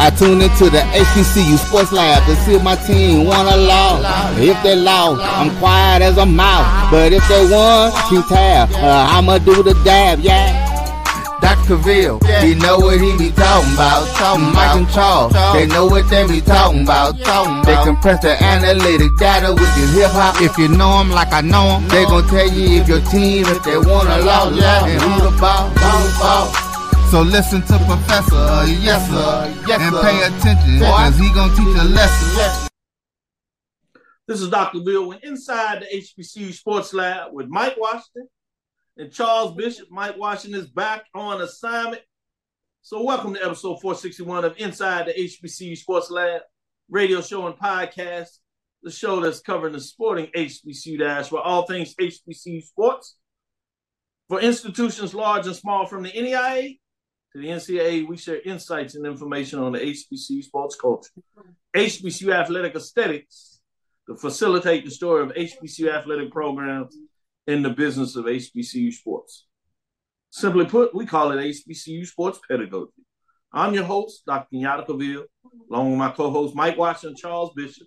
I tune into the HBCU Sports Lab to see if my team won or lost. If they lost, I'm quiet as a mouse. But if they won, keep tab. I'ma do the dab, yeah. Dr. Cavil, he know what he be talking about. Mike and Charles, they know what they be talking about. They compress the analytic data with the hip-hop. If you know them like I know them, they gon' tell you if your team, if they won or lost. And who the ball, So listen to Professor, yes sir, yes, and pay attention, because he gonna teach a lesson. This is Dr. Bill. We're inside the HBCU Sports Lab with Mike Washington and Charles Bishop. Mike Washington is back on assignment. So welcome to episode 461 of Inside the HBCU Sports Lab radio show and podcast, the show that's covering the sporting HBCU diaspora, all things HBCU sports. For institutions large and small, from the NAIA to the NCAA, we share insights and information on the HBCU sports culture. HBCU athletic aesthetics to facilitate the story of HBCU athletic programs in the business of HBCU sports. Simply put, we call it HBCU sports pedagogy. I'm your host, Dr. Kenyatta Cavil, along with my co-hosts Mike Washington and Charles Bishop.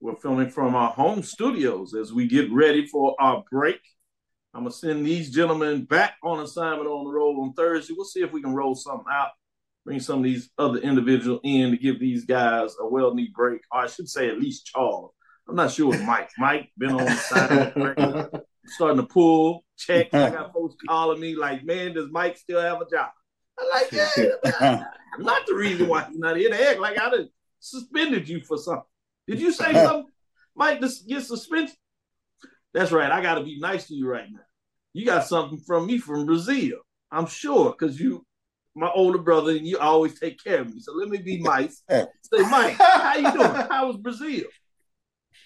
We're filming from our home studios as we get ready for our break. I'm going to send these gentlemen back on assignment on the road on Thursday. We'll see if we can roll something out, bring some of these other individuals in to give these guys a well-needed break. Or I should say at least Charles. I'm not sure with Mike. Mike been on assignment. I'm starting to pull, check. I got folks calling me like, man, does Mike still have a job? I'm like, yeah. I'm not the reason why he's not here. They act like I done suspended you for something. Did you say something? Mike, this gets suspended? That's right. I got to be nice to you right now. You got something from me from Brazil, I'm sure, because you, my older brother, and you always take care of me. So let me be nice. Say, Mike, how you doing? How was Brazil?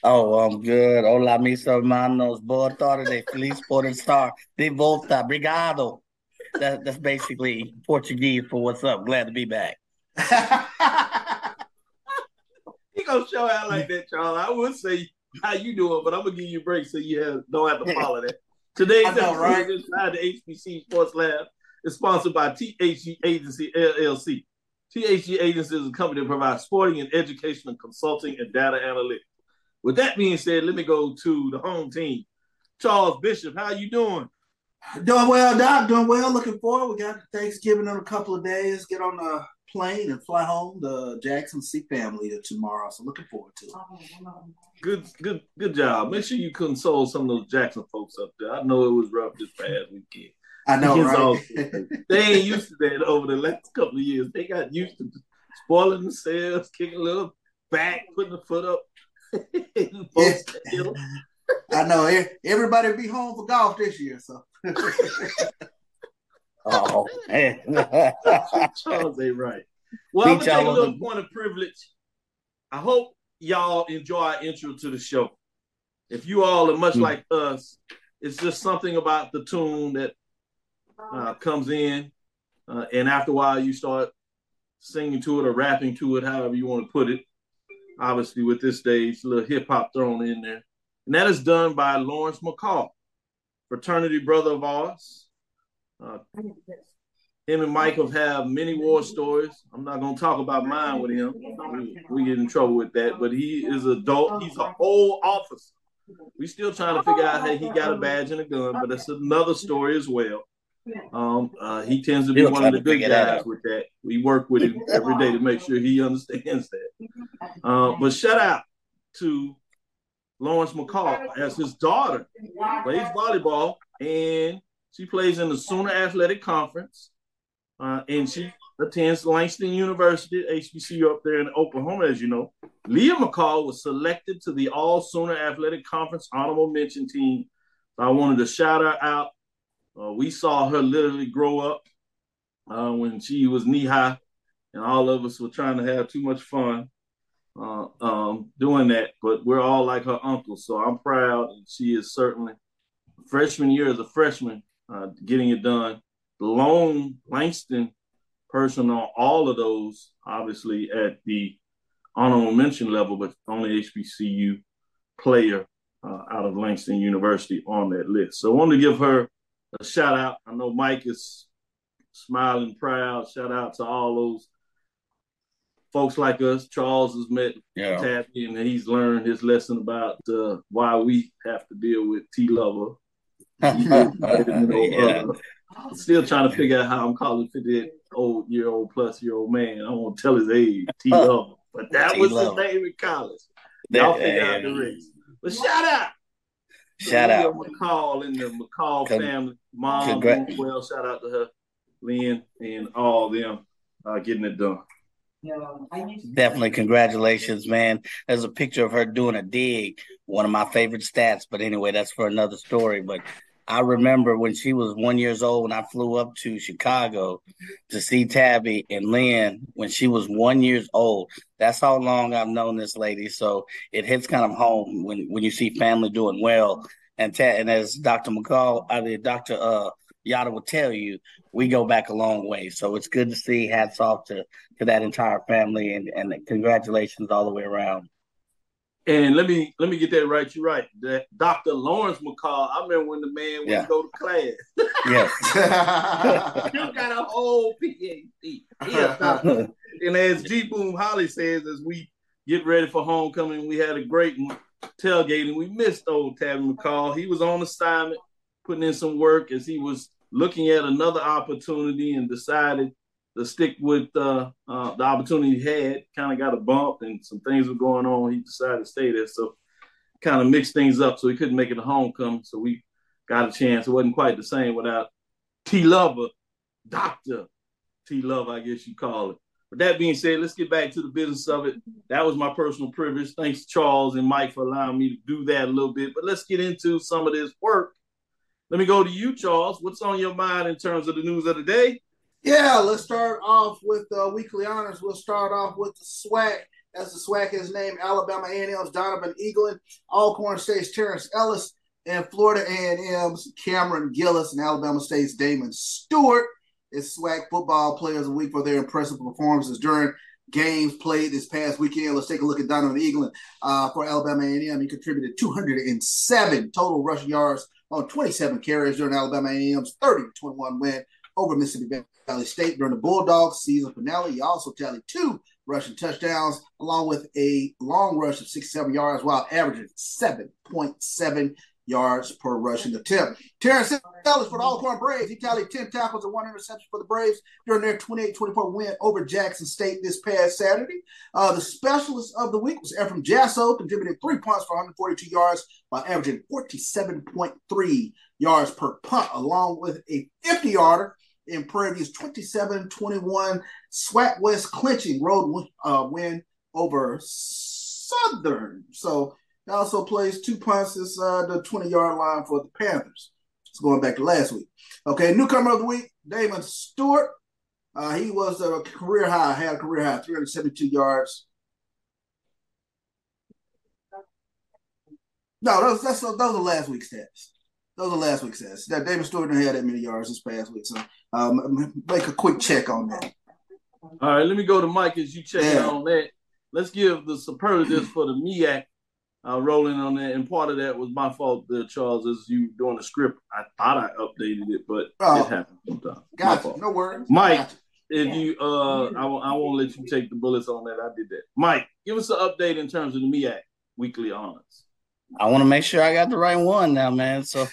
Oh, I'm good. Olá, mis hermanos. Boa tarde. Feliz por estar de volta. Obrigado. That's basically Portuguese for what's up. Glad to be back. He going to show out like that, Charles. I would say how you doing, but I'm going to give you a break so you don't have to follow that. Today's episode inside the HBCU Sports Lab is sponsored by THG Agency, LLC. THG Agency is a company that provides sporting and educational consulting and data analytics. With that being said, let me go to the home team. Charles Bishop, how you doing? Doing well, Doc. Doing well. Looking forward. We got Thanksgiving in a couple of days. Get on the plane and fly home to Jackson C family tomorrow. So looking forward to it. Good job. Make sure you console some of those Jackson folks up there. I know it was rough this past weekend. I know, right? They ain't used to that over the last couple of years. They got used to spoiling themselves, kicking a little back, putting the foot up. I know. Everybody be home for golf this year, so. Oh, man. Charles ain't right. Well, I'm going to take a little point of privilege. I hope y'all enjoy our intro to the show. If you all are much like us, it's just something about the tune that comes in. And after a while, you start singing to it or rapping to it, however you want to put it. Obviously, with this stage, a little hip-hop thrown in there. And that is done by Lawrence McCall, fraternity brother of ours. Him and Mike have had many war stories. I'm not going to talk about mine with him. We get in trouble with that. But he is an adult. He's an old officer. We still trying to figure out how he got a badge and a gun, but that's another story as well. He tends to be one of the good guys with that. We work with him every day to make sure he understands that. But shout out to Lawrence McCall, as his daughter plays volleyball, and she plays in the Sooner Athletic Conference, and she attends Langston University, HBCU up there in Oklahoma, as you know. Leah McCall was selected to the All-Sooner Athletic Conference honorable mention team. So I wanted to shout her out. We saw her literally grow up when she was knee-high, and all of us were trying to have too much fun doing that, but we're all like her uncle, so I'm proud. And she is certainly freshman year as a freshman getting it done. The lone Langston person on all of those, obviously at the honorable mention level, but only HBCU player out of Langston University on that list. So I wanted to give her a shout out. I know Mike is smiling proud. Shout out to all those folks like us. Charles has met Taffy, and he's learned his lesson about why we have to deal with T-Lover. I'm still trying to figure out how I'm calling 58-year-old plus year old man. I won't tell his age, T-Lover. But that T-Lover was his name in college. Y'all figure out the rest. But shout out. Shout out. McCall and the McCall family. Mom, well, shout out to her, Lynn, and all them getting it done. Definitely congratulations, man. There's a picture of her doing a dig, one of my favorite stats, but anyway, that's for another story. But I remember when she was 1 year old and I flew up to Chicago to see Tabby and Lynn when she was 1 year old. That's how long I've known this lady, so it hits kind of home when you see family doing well. And as Dr. McCall, Dr. Yada will tell you, we go back a long way. So it's good to see. Hats off to that entire family, and congratulations all the way around. And let me get that right. You're right. Dr. Lawrence McCall, I remember when the man would go to class. Yes. You got a whole PhD. And as G. Boom Holly says, as we get ready for homecoming, we had a great tailgate, and we missed old Tabby McCall. He was on assignment, putting in some work as he was looking at another opportunity and decided to stick with the opportunity he had. Kind of got a bump and some things were going on. He decided to stay there. So kind of mixed things up, so he couldn't make it to homecoming. So we got a chance. It wasn't quite the same without T-Lover, Dr. T-Lover, I guess you call it. But that being said, let's get back to the business of it. That was my personal privilege. Thanks, Charles and Mike, for allowing me to do that a little bit. But let's get into some of this work. Let me go to you, Charles. What's on your mind in terms of the news of the day? Yeah, let's start off with weekly honors. We'll start off with the SWAC. As the SWAC is named, Alabama A&M's Donovan Eaglin, Alcorn State's Terrence Ellis, and Florida A&M's Cameron Gillis, and Alabama State's Damon Stewart is SWAC Football Players of the Week for their impressive performances during games played this past weekend. Let's take a look at Donovan Eaglin for Alabama A&M. He contributed 207 total rushing yards on 27 carries during Alabama A&M's 30-21 win over Mississippi Valley State. During the Bulldogs' season finale, he also tallied 2 rushing touchdowns, along with a long rush of 67 yards, while averaging 7.7 yards per rushing attempt. Terrence Ellis for the Alcorn Braves. He tallied 10 tackles and 1 interception for the Braves during their 28-24 win over Jackson State this past Saturday. The specialist of the week was Ephraim Jasso, contributing 3 punts for 142 yards by averaging 47.3 yards per punt, along with a 50-yarder in Prairie View's 27-21 SWAT West clinching road win over Southern. So he also plays 2 punts at the 20-yard line for the Panthers. It's going back to last week. Okay, newcomer of the week, Damon Stewart. He was had a career high, 372 yards. No, those are last week's stats. Now, Damon Stewart didn't have that many yards this past week, so make a quick check on that. All right, let me go to Mike as you check out on that. Let's give the superlatives for the MEAC rolling on that. And part of that was my fault, Charles, as you doing the script. I thought I updated it, but it happened sometimes. Gotcha. No worries. Mike, if you I won't let you take the bullets on that. I did that. Mike, give us an update in terms of the MEAC weekly honors. I want to make sure I got the right one now, man. So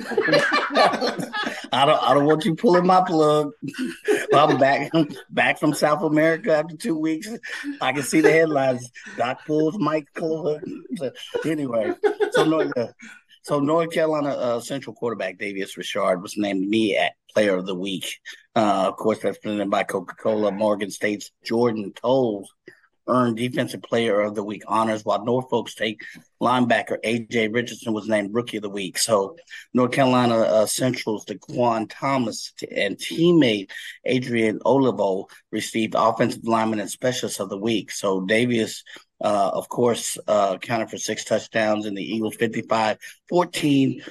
I don't want you pulling my plug. I'm back from South America after 2 weeks. I can see the headlines. Doc pulls Mike Clover. Anyway, so North Carolina Central quarterback Davius Richard was named MEAC Player of the Week. Of course, that's presented by Coca-Cola. Morgan State's Jordan Toles earned Defensive Player of the Week honors, while Norfolk State linebacker A.J. Richardson was named Rookie of the Week. So North Carolina Central's Daquan Thomas and teammate Adrian Olivo received Offensive Lineman and Specialist of the Week. So Davius, of course, accounted for 6 touchdowns in the Eagles' 55-14.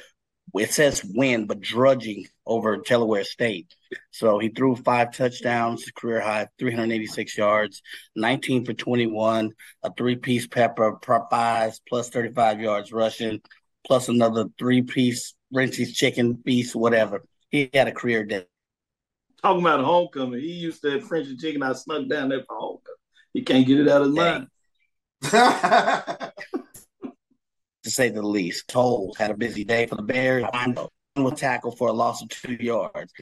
It says win, but drudging over Delaware State. So he threw 5 touchdowns, career high, 386 yards, 19 for 21, a 3-piece pepper, prize, plus 35 yards rushing, plus another 3-piece Renzi's chicken piece, whatever. He had a career day. Talking about homecoming, he used to have French and chicken. I snuck down there for homecoming. He can't get it out of his mind. To say the least. Toles had a busy day for the Bears. With tackle for a loss of 2 yards.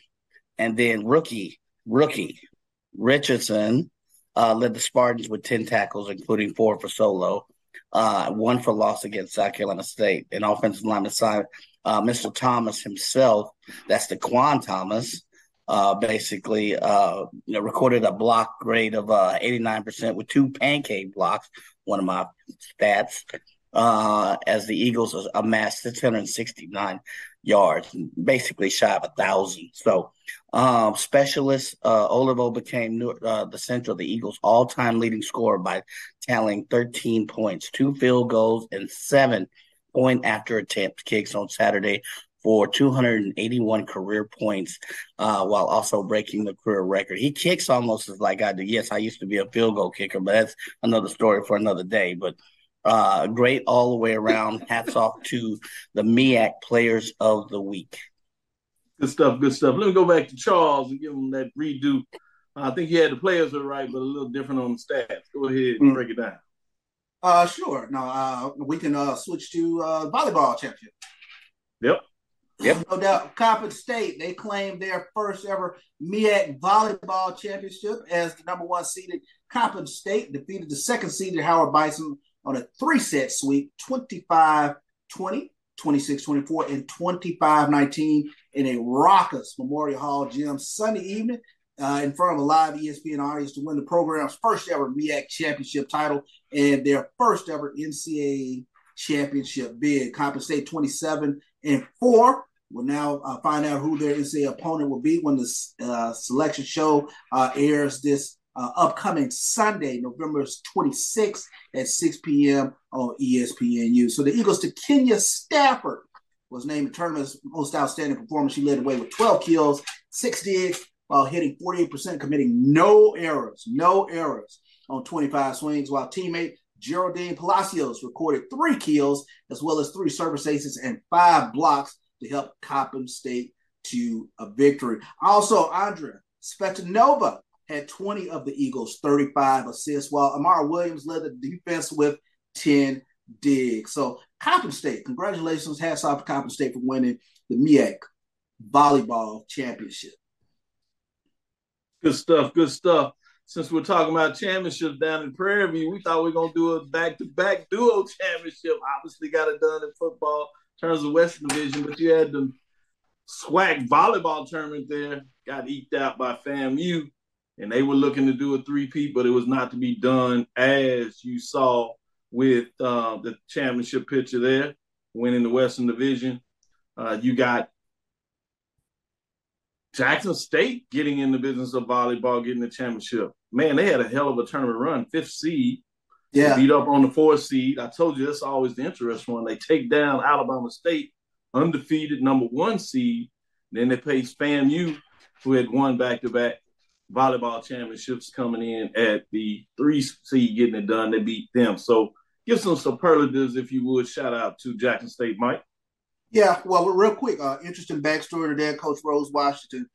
And then rookie Richardson led the Spartans with 10 tackles, including 4 for solo, 1 for loss against South Carolina State. And offensive lineman side, Mr. Thomas himself, that's Daquan Thomas, recorded a block grade of 89% with 2 pancake blocks, one of my stats. As the Eagles amassed 669 yards, basically shy of 1,000. So specialist Olivo became the center of the Eagles' all-time leading scorer by tallying 13 points, 2 field goals, and 7 point-after attempt kicks on Saturday for 281 career points, while also breaking the career record. He kicks almost as like I do. Yes, I used to be a field goal kicker, but that's another story for another day. But great all the way around. Hats off to the MEAC Players of the Week. Good stuff, good stuff. Let me go back to Charles and give him that redo. I think he had the players right, but a little different on the stats. Go ahead and break it down. Sure. Now, we can switch to volleyball championship. Yep. No doubt, Coppin State, they claimed their first ever MEAC volleyball championship as the number 1 seeded Coppin State defeated the 2nd seeded Howard Bison on a 3-set sweep, 25-20, 26-24, and 25-19 in a raucous Memorial Hall gym Sunday evening in front of a live ESPN audience to win the program's first ever MEAC championship title and their first ever NCAA championship bid. Coppin State 27-4. We'll now find out who their NCAA opponent will be when the selection show airs this upcoming Sunday, November 26th at 6 p.m. on ESPNU. So the Eagles to Kenya Stafford was named the tournament's most outstanding performer. She led away with 12 kills, 6 digs, while hitting 48%, committing no errors on 25 swings, while teammate Geraldine Palacios recorded 3 kills as well as 3 service aces and 5 blocks to help Coppin State to a victory. Also, Andrea Spetanova had 20 of the Eagles' 35 assists, while Amara Williams led the defense with 10 digs. So Coppin State, congratulations. Hats off to Coppin State for winning the MEAC Volleyball Championship. Good stuff, good stuff. Since we're talking about championships down in Prairie View, we thought we were going to do a back-to-back duo championship. Obviously got it done in football in terms of Western Division, but you had the SWAC volleyball tournament there. Got eked out by FAMU. And they were looking to do a 3-peat, but it was not to be done, as you saw with the championship picture there, winning the Western Division. You got Jackson State getting in the business of volleyball, getting the championship. Man, they had a hell of a tournament run, 5th seed. Yeah. Beat up on the 4th seed. I told you that's always the interesting one. They take down Alabama State, undefeated number 1 seed. Then they face FAMU, who had won back-to-back. volleyball championships coming in at the 3C getting it done. They beat them. So give some superlatives, if you would. Shout out to Jackson State, Mike. Yeah, well, real quick, interesting backstory to that. Coach Rose Washington,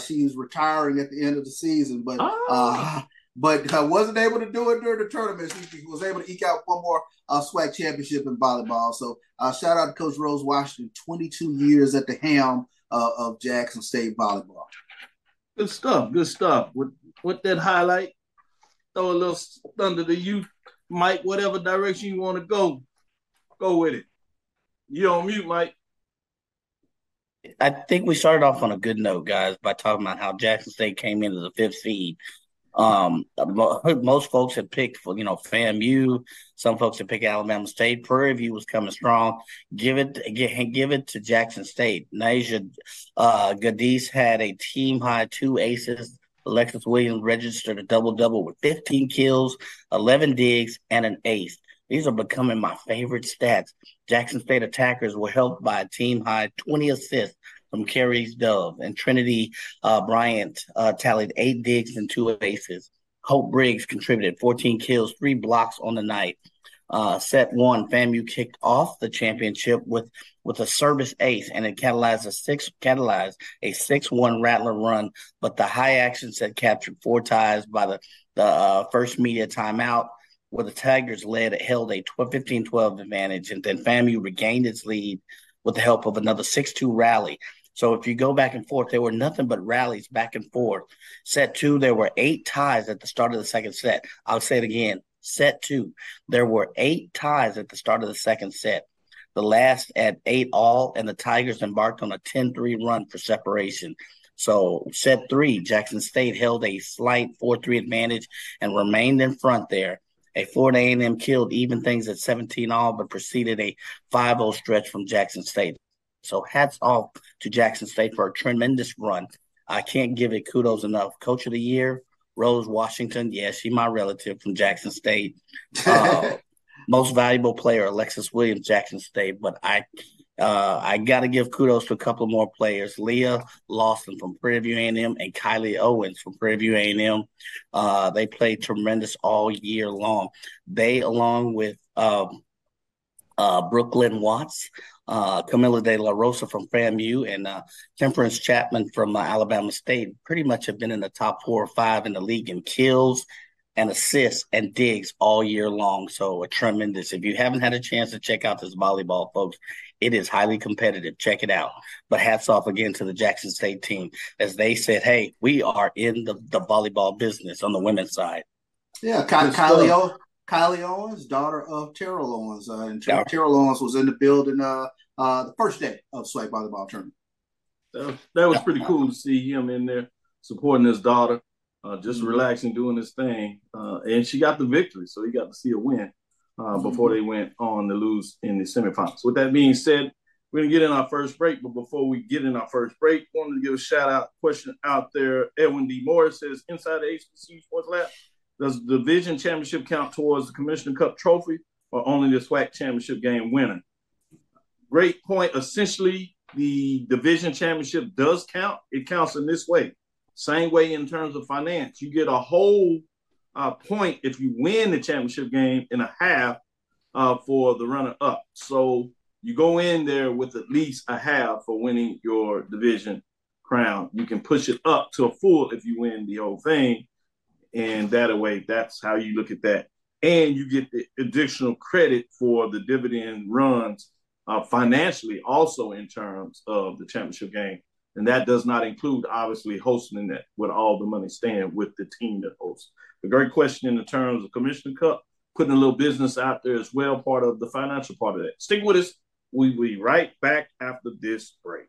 she's retiring at the end of the season, but wasn't able to do it during the tournament. She was able to eke out one more SWAC championship in volleyball. So shout out to Coach Rose Washington, 22 years at the helm of Jackson State volleyball. Good stuff, good stuff. With that highlight, throw a little thunder to you, Mike, whatever direction you want to go with it. You're on mute, Mike. I think we started off on a good note, guys, by talking about how Jackson State came in as the 5th seed. Most folks had picked for, FAMU. Some folks had picked Alabama State. Prairie View was coming strong. Give it to Jackson State. Naja Gadis had a team-high 2 aces. Alexis Williams registered a double-double with 15 kills, 11 digs, and an ace. These are becoming my favorite stats. Jackson State attackers were helped by a team-high 20 assists from Carrie's Dove, and Trinity Bryant tallied 8 digs and 2 aces. Hope Briggs contributed 14 kills, 3 blocks on the night. Set one, FAMU kicked off the championship with a service ace, and it catalyzed a 6-1 Rattler run, but the high action set captured 4 ties by the first media timeout, where the Tigers held a 15-12 advantage, and then FAMU regained its lead with the help of another 6-2 rally. So if you go back and forth, there were nothing but rallies back and forth. Set 2, there were 8 ties at the start of the second set. I'll say it again. Set 2, there were 8 ties at the start of the second set. The last at 8 all, and the Tigers embarked on a 10-3 run for separation. So set 3, Jackson State held a slight 4-3 advantage and remained in front there. A Florida A&M killed even things at 17-all, but preceded a 5-0 stretch from Jackson State. So hats off to Jackson State for a tremendous run. I can't give it kudos enough. Coach of the year, Rose Washington. Yeah, she's my relative from Jackson State. Most valuable player, Alexis Williams, Jackson State. But I got to give kudos to a couple more players, Leah Lawson from Prairie View A&M and Kylie Owens from Prairie View A&M. They played tremendous all year long. They, along with Brooklyn Watts, Camila De La Rosa from FAMU, and Temperance Chapman from Alabama State, pretty much have been in the top 4 or 5 in the league in kills and assists and digs all year long. So a tremendous. If you haven't had a chance to check out this volleyball, folks, it is highly competitive. Check it out. But hats off again to the Jackson State team, as they said, hey, we are in the volleyball business on the women's side. Yeah, Kylie Owens, daughter of Terrell Owens. And Terrell Owens was in the building the first day of SWAC volleyball tournament. That was pretty cool to see him in there supporting his daughter. Just relaxing, doing this thing. And she got the victory, so he got to see a win before they went on to lose in the semifinals. With that being said, we're going to get in our first break. But before we get in our first break, I wanted to give a shout-out question out there. Edwin D. Moore says, inside the HBCU Sports Lab, does the division championship count towards the Commissioner Cup trophy or only the SWAC championship game winner? Great point. Essentially, the division championship does count. It counts in this way. Same way in terms of finance. You get a whole point if you win the championship game and a half for the runner-up. So you go in there with at least a half for winning your division crown. You can push it up to a full if you win the whole thing. And that way, that's how you look at that. And you get the additional credit for the dividend runs financially also in terms of the championship game. And that does not include, obviously, hosting that with all the money staying with the team that hosts. A great question in the terms of Commissioner Cup, putting a little business out there as well, part of the financial part of that. Stick with us. We'll be right back after this break.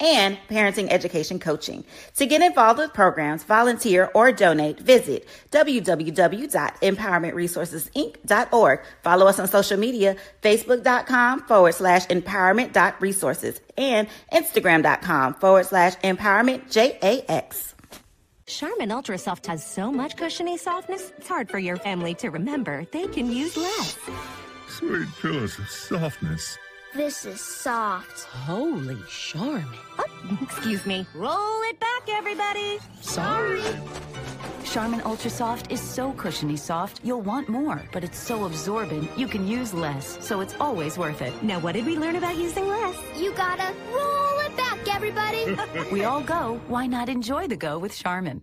and parenting education coaching. To get involved with programs, volunteer, or donate, visit www.empowermentresourcesinc.org. Follow us on social media, facebook.com/empowerment.resources and Instagram.com/empowermentJAX. Charmin Ultra Soft has so much cushiony softness, it's hard for your family to remember they can use less. Sweet pillows of softness. This is soft. Holy Charmin. Oh, excuse me. Roll it back, everybody. Sorry. Charmin Ultra Soft is so cushiony soft, you'll want more. But it's so absorbent, you can use less. So it's always worth it. Now, what did we learn about using less? You gotta roll it back, everybody. We all go. Why not enjoy the go with Charmin?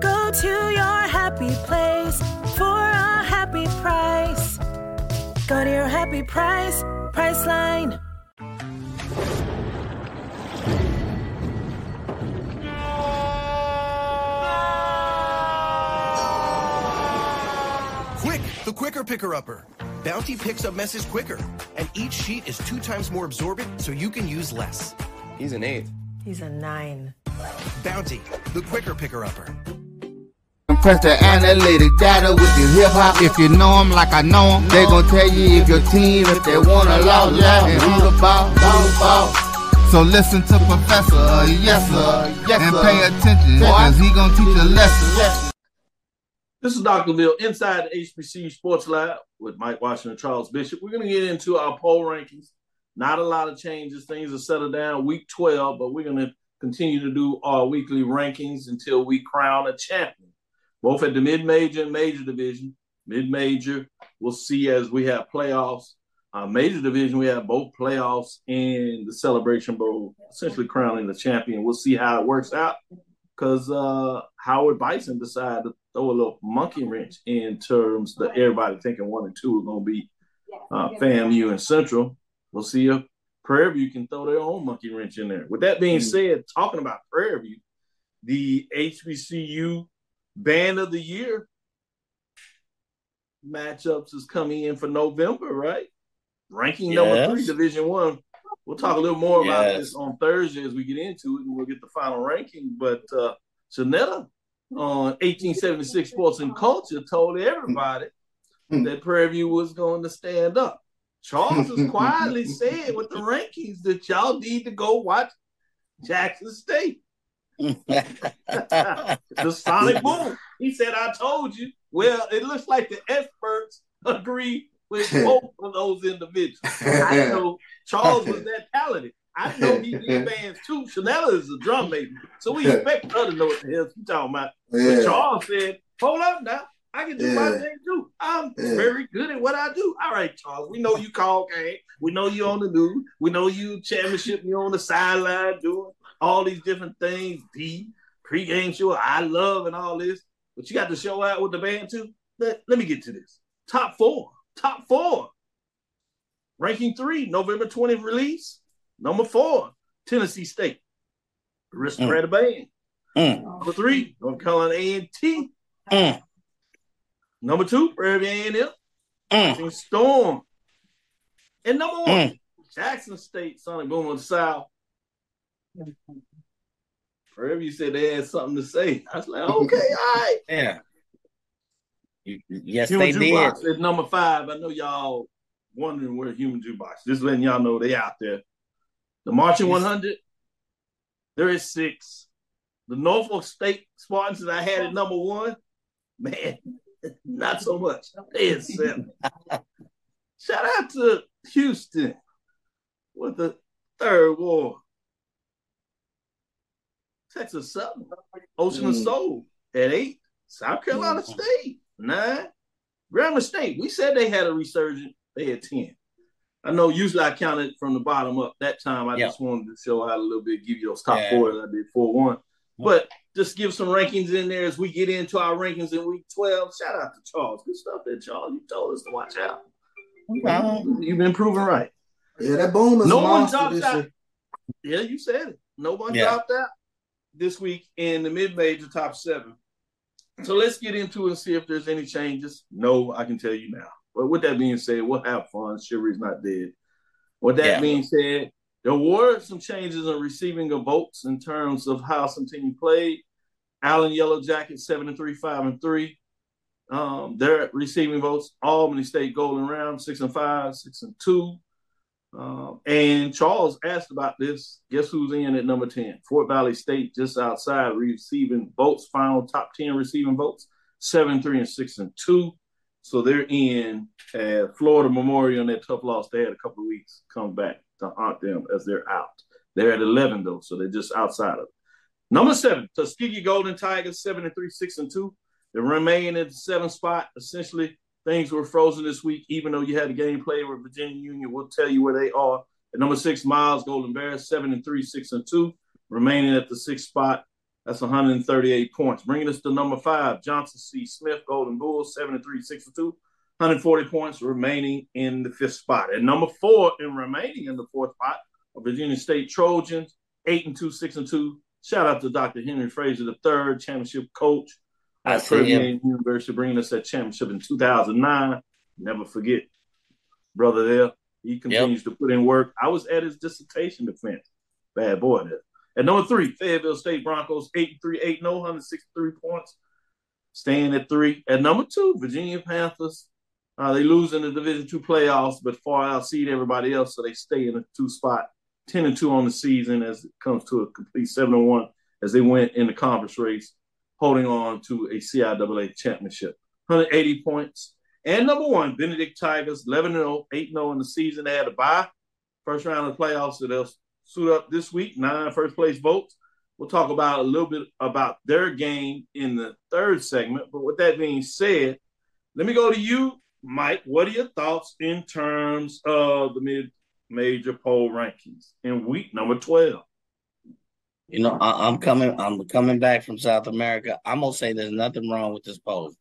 Go to your happy place for a happy price. Go to your happy price, Priceline. Quick, the quicker picker-upper. Bounty picks up messes quicker, and each sheet is 2 times more absorbent, so you can use less. He's an 8. He's a 9. Bounty, the quicker picker-upper. Press the analytic data with your hip-hop. If you know them like I know them, they gon' tell you if your team, if they want to loud, loud, and who the ball. So listen to Professor, yes sir, yes, and pay attention, because he gon' teach a lesson. This is Dr. Bill inside the HBCU Sports Lab with Mike Washington and Charles Bishop. We're going to get into our poll rankings. Not a lot of changes. Things are settled down week 12, but we're going to continue to do our weekly rankings until we crown a champion. Both at the mid-major and major division. Mid-major, we'll see as we have playoffs. Major division, we have both playoffs and the Celebration Bowl, essentially crowning the champion. We'll see how it works out because Howard Bison decided to throw a little monkey wrench in terms that everybody thinking 1 and 2 are going to be FAMU and Central. We'll see if Prairie View can throw their own monkey wrench in there. With that being said, talking about Prairie View, the HBCU Band of the Year matchups is coming in for November, right? Ranking number 3, Division I. We'll talk a little more about this on Thursday as we get into it, and we'll get the final ranking. But Shanetta on 1876 Sports and Culture told everybody that Prairie View was going to stand up. Charles has quietly said with the rankings that y'all need to go watch Jackson State. The sonic boom. He said, I told you. Well, it looks like the experts agree with both of those individuals. I know Charles was that talented. I know he did bands too. Shanella is a drum lady, so we expect her to know what the hell she's talking about. But Charles said, hold up now. I can do my thing too. I'm very good at what I do. All right, Charles, we know you call game. We know you on the news. We know you championship. You on the sideline doing all these different things, the pregame show, I love and all this, but you got to show out with the band too. Let me get to this. Top four. Ranking 3, November 20th release. Number 4, Tennessee State. Aristocrat Band. Number 3, North Carolina A&T. Number 2, Prairie View A&M. Storm. And number 1, Jackson State, Sonic Boom of the South. Wherever you said they had something to say, I was like, okay, all right. Yeah. Yes, Human they Jukebox did. Is number 5. I know y'all wondering where Human Jukebox. Just letting y'all know they out there. The Marching 100, there is 6. The Norfolk State Spartans that I had at number 1, man, not so much. They had 7. Shout out to Houston with the 3rd war. Texas Southern, Ocean of Soul at 8, South Carolina State, 9. Grambling State, we said they had a resurgence. They had 10. I know usually I counted from the bottom up. That time I just wanted to show out a little bit, give you those top four that I did 4-1. But just give some rankings in there as we get into our rankings in week 12. Shout out to Charles. Good stuff there, Charles. You told us to watch out. You've been proven right. Yeah, that boom is no one dropped out. Yeah, you said it. No one dropped out this week in the mid-major top 7. So let's get into it and see if there's any changes. No, I can tell you now. But with that being said, we'll have fun. Chivalry's not dead. With that being said, there were some changes in receiving of votes in terms of how some team played. Allen Yellow Jackets 7-3, 5-3. Their receiving votes. Albany State Golden Round 6-5, 6-2. And Charles asked about this. Guess who's in at number 10? Fort Valley State just outside receiving votes, final top 10 receiving votes, 7-3 and 6-2. So they're in at Florida Memorial and that tough loss. They had a couple of weeks come back to haunt them as they're out. They're at 11, though, so they're just outside of it. Number 7, Tuskegee Golden Tigers, 7-3, 6-2. They remain at the 7th spot. Essentially, things were frozen this week, even though you had a game played with Virginia Union. We'll tell you where they are. At number 6, Miles Golden Bears, 7-3, 6-2, remaining at the 6th spot. That's 138 points. Bringing us to number 5, Johnson C. Smith, Golden Bulls, 7-3, 6-2, 140 points, remaining in the 5th spot. At number 4, and remaining in the 4th spot, are Virginia State Trojans, 8-2, 6-2. Shout out to Dr. Henry Fraser III, championship coach. I see him. University bringing us that championship in 2009. Never forget, brother there. He continues to put in work. I was at his dissertation defense. Bad boy there. At number 3, Fayetteville State Broncos, 8-3, 8-0, 163 points. Staying at 3. At number 2, Virginia Panthers. They lose in the Division II playoffs, but far outseed everybody else, so they stay in the 2 spot. 10-2 on the season as it comes to a complete 7-1 as they went in the conference race, holding on to a CIAA championship. 180 points. And number 1, Benedict Tigers, 11-0, 8-0 in the season. They had a bye. First round of the playoffs, so they'll suit up this week. 9 first-place votes. We'll talk about a little bit about their game in the third segment. But with that being said, let me go to you, Mike. What are your thoughts in terms of the mid-major poll rankings in week number 12? You know, I'm coming back from South America. I'm gonna say there's nothing wrong with this poll.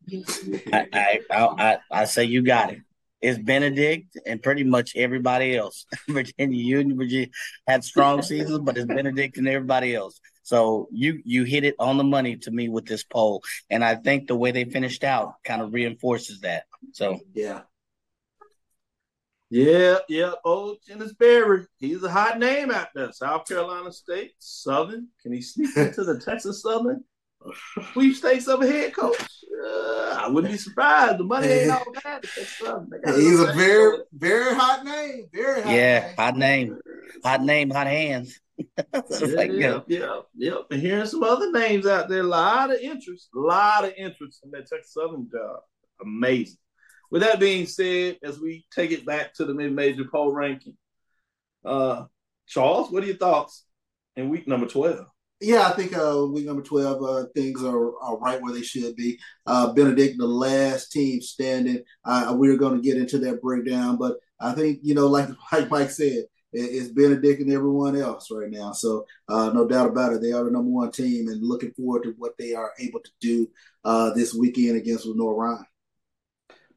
I say you got it. It's Benedict and pretty much everybody else. Virginia Union, Virginia had strong seasons, but it's Benedict and everybody else. So you hit it on the money to me with this poll, and I think the way they finished out kind of reinforces that. So yeah. Old Dennis Berry. He's a hot name out there. South Carolina State, Southern. Can he sneak into the Texas Southern? We've stakes up ahead, coach. I wouldn't be surprised. The money ain't all bad. He's a very, very hot name. Very hot name. Hot name. Hot name, hot hands. And hearing some other names out there. A lot of interest in that Texas Southern job. Amazing. With that being said, as we take it back to the mid-major poll ranking, Charles, what are your thoughts in week number 12? Yeah, I think week number 12, things are right where they should be. Benedict, the last team standing. We're going to get into that breakdown, but I think, you know, like Mike said, it's Benedict and everyone else right now. So no doubt about it. They are the number 1 team and looking forward to what they are able to do this weekend against Lenore Ryan.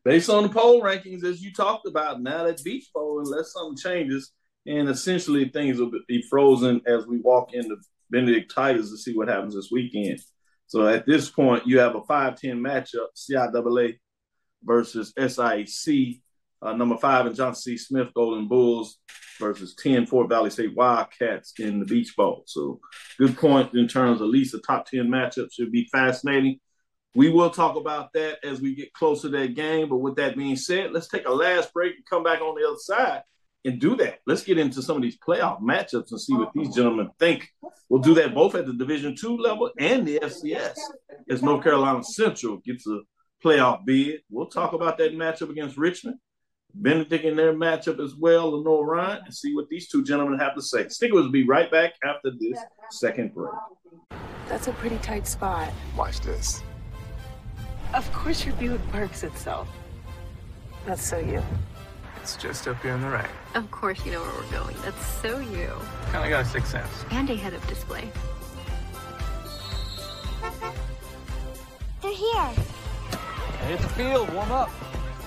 Based on the poll rankings, as you talked about, now that beach poll, unless something changes, and essentially things will be frozen as we walk into Benedict Tigers to see what happens this weekend. So at this point, you have a 5-10 matchup, CIAA versus SIAC, number 5 and Johnson C. Smith, Golden Bulls, versus 10 Fort Valley State Wildcats in the beach bowl. So good point in terms of at least a top 10 matchup should be fascinating. We will talk about that as we get closer to that game. But with that being said, let's take a last break and come back on the other side and do that. Let's get into some of these playoff matchups and see what these gentlemen think. We'll do that both at the Division II level and the FCS as North Carolina Central gets a playoff bid. We'll talk about that matchup against Richmond, Benedict in their matchup as well, Lenore Ryan, and see what these two gentlemen have to say. Stick with us. We'll be right back after this second break. That's a pretty tight spot. Watch this. Of course your Buick parks itself. That's so you. It's just up here on the right. Of course you know where we're going. That's so you. Kinda got a sixth sense. And a head-up display. They're here. Hey, it's a field. Warm up.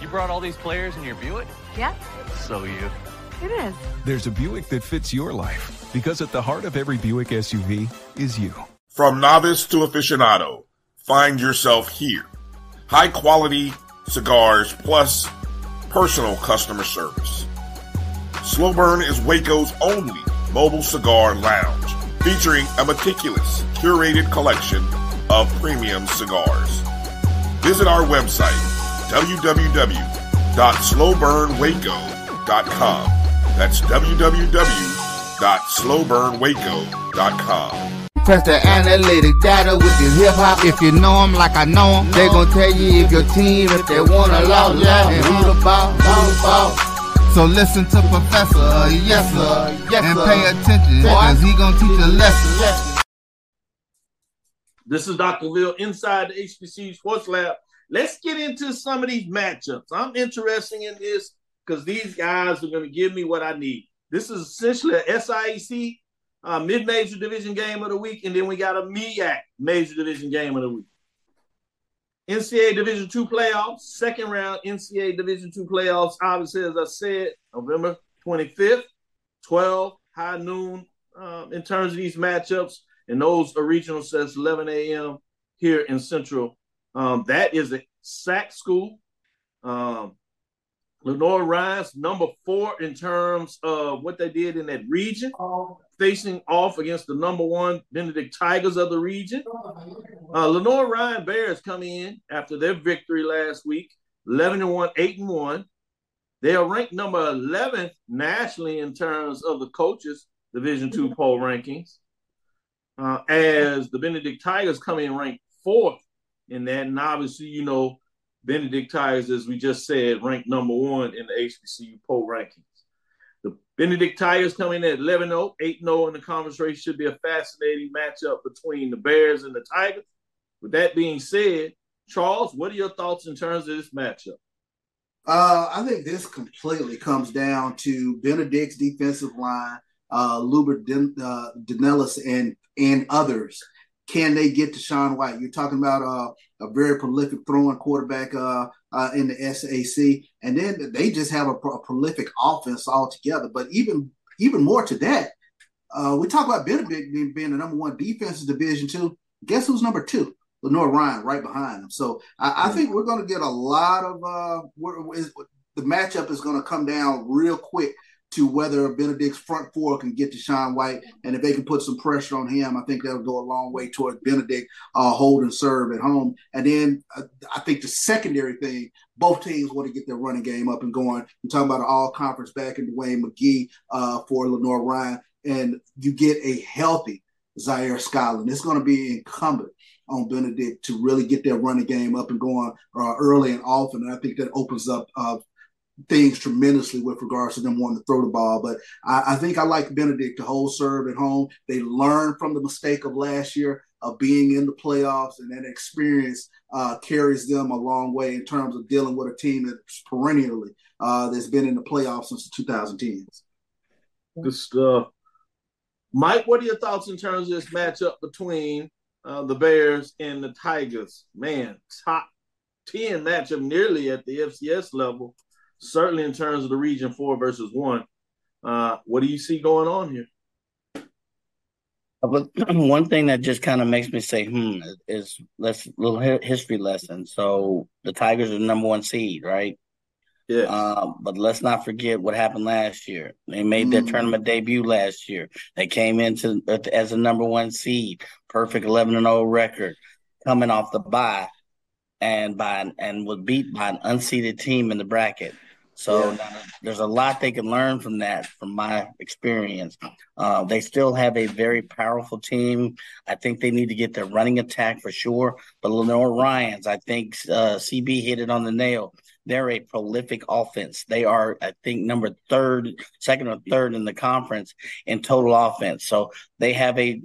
You brought all these players in your Buick? Yeah. So you. It is. There's a Buick that fits your life. Because at the heart of every Buick SUV is you. From novice to aficionado, find yourself here. High quality cigars plus personal customer service. Slow Burn is Waco's only mobile cigar lounge, featuring a meticulous, curated collection of premium cigars. Visit our website, www.slowburnwaco.com. That's www.slowburnwaco.com. Press the analytic data with your hip-hop. If you know them like I know them, they gon' tell you if your team, if they wanna loud, loud, and who the ball, So listen to Professor, yes sir, and pay attention, cause he gon' teach a lesson. This is Dr. Cavil inside the HBCU Sports Lab. Let's get into some of these matchups. I'm interested in this because these guys are gonna give me what I need. This is essentially a SIAC mid-major division game of the week, and then we got a MEAC major division game of the week. NCAA Division II playoffs, second round NCAA Division II playoffs, obviously, as I said, November 25th, 12, high noon in terms of these matchups, and those are regional sets, 11 a.m. here in Central. That is a SAC school. Lenore Rhines, number 4 in terms of what they did in that region, facing off against the number 1 Benedict Tigers of the region. Lenore Rhine Bears come in after their victory last week, 11-1, 8-1. They are ranked number 11th nationally in terms of the coaches' Division II poll rankings, as the Benedict Tigers come in ranked 4th in that. And obviously, you know, Benedict Tigers, as we just said, ranked number 1 in the HBCU poll rankings. The Benedict Tigers come in at 11-0, 8-0 in the conference race. Should be a fascinating matchup between the Bears and the Tigers. With that being said, Charles, what are your thoughts in terms of this matchup? I think this completely comes down to Benedict's defensive line, Luber Denellis and others. Can they get to Sean White? You're talking about a very prolific throwing quarterback in the SAC, and then they just have a prolific offense altogether. But even more to that, we talk about Benedict being the number 1 defense in Division II. Guess who's number 2? Lenore Rhine, right behind them. So I think we're going to get a lot of the matchup is going to come down real quick to whether Benedict's front four can get to Sean White, and if they can put some pressure on him, I think that'll go a long way towards Benedict hold and serve at home. And then I think the secondary thing, both teams want to get their running game up and going. You're talking about an all-conference back in Dwayne McGee for Lenore Rhine, and you get a healthy Zaire Skyland. It's going to be incumbent on Benedict to really get their running game up and going early and often, and I think that opens up things tremendously with regards to them wanting to throw the ball. But I think I like Benedict to hold serve at home. They learned from the mistake of last year of being in the playoffs, and that experience carries them a long way in terms of dealing with a team that's perennially that's been in the playoffs since the 2010s. Good stuff. Mike, what are your thoughts in terms of this matchup between the Bears and the Tigers? Man, top 10 matchup nearly at the FCS level. Certainly in terms of the region 4 versus 1, what do you see going on here? One thing that just kind of makes me say, is a little history lesson. So the Tigers are the number 1 seed, right? Yeah. But let's not forget what happened last year. They made their tournament debut last year. They came into as the number 1 seed, perfect 11-0 record, coming off the bye, and was beat by an unseeded team in the bracket. So there's a lot they can learn from that, from my experience. They still have a very powerful team. I think they need to get their running attack for sure. But Lenore Rhines, I think CB hit it on the nail. They're a prolific offense. They are, I think, second or third in the conference in total offense. So they have a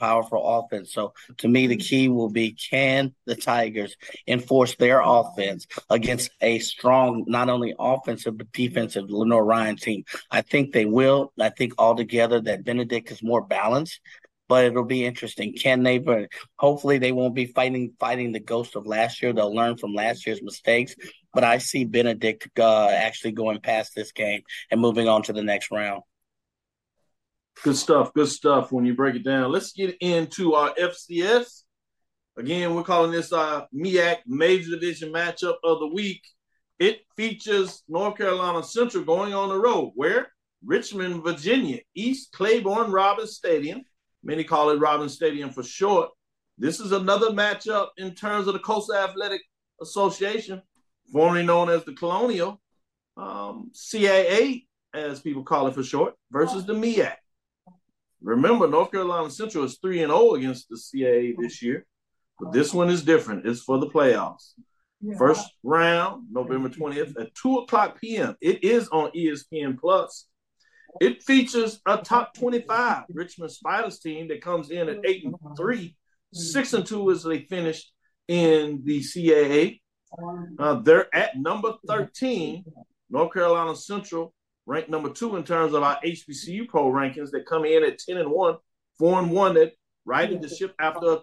powerful offense. So to me, the key will be, can the Tigers enforce their offense against a strong, not only offensive but defensive Lenore Ryan team? I think they will. I think altogether that Benedict is more balanced. But it'll be interesting. Can they? But hopefully they won't be fighting the ghost of last year. They'll learn from last year's mistakes. But I see Benedict actually going past this game and moving on to the next round. Good stuff. Good stuff when you break it down. Let's get into our FCS. Again, we're calling this our MEAC Major Division Matchup of the Week. It features North Carolina Central going on the road. Where? Richmond, Virginia, East Claiborne Robbins Stadium. Many call it Robbins Stadium for short. This is another matchup in terms of the Coastal Athletic Association, formerly known as the Colonial, CAA, as people call it for short, versus the MEAC. Remember, North Carolina Central is 3-0 against the CAA this year, but this one is different. It's for the playoffs. Yeah. First round, November 20th at 2 o'clock p.m. It is on ESPN+. It features a top 25 Richmond Spiders team that comes in at 8-3. 6-2 as they finished in the CAA. They're at number 13. North Carolina Central, ranked number 2 in terms of our HBCU poll rankings, that come in at 10-1, 4-1, that righted the ship after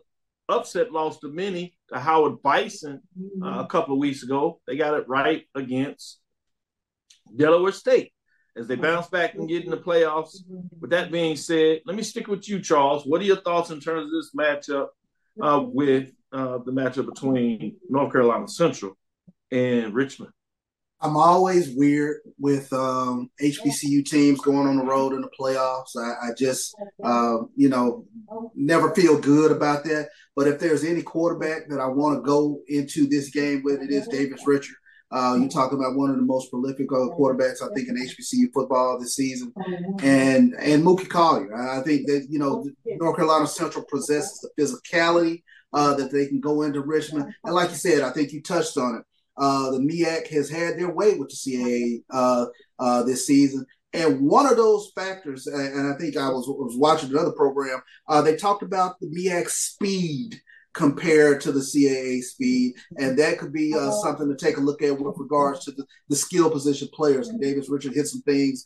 upset loss to many to Howard Bison a couple of weeks ago. They got it right against Delaware State, as they bounce back and get in the playoffs. With that being said, let me stick with you, Charles. What are your thoughts in terms of this matchup with the matchup between North Carolina Central and Richmond? I'm always weird with HBCU teams going on the road in the playoffs. I just, never feel good about that. But if there's any quarterback that I want to go into this game with, it is Davius Richard. You're talking about one of the most prolific quarterbacks, I think, in HBCU football this season. And Mookie Collier. I think that, North Carolina Central possesses the physicality that they can go into Richmond. And like you said, I think you touched on it. The MEAC has had their way with the CAA this season. And one of those factors, and I think I was watching another program, they talked about the MEAC speed compared to the CAA speed, and that could be something to take a look at with regards to the skill position players. And Davius Richard hit some things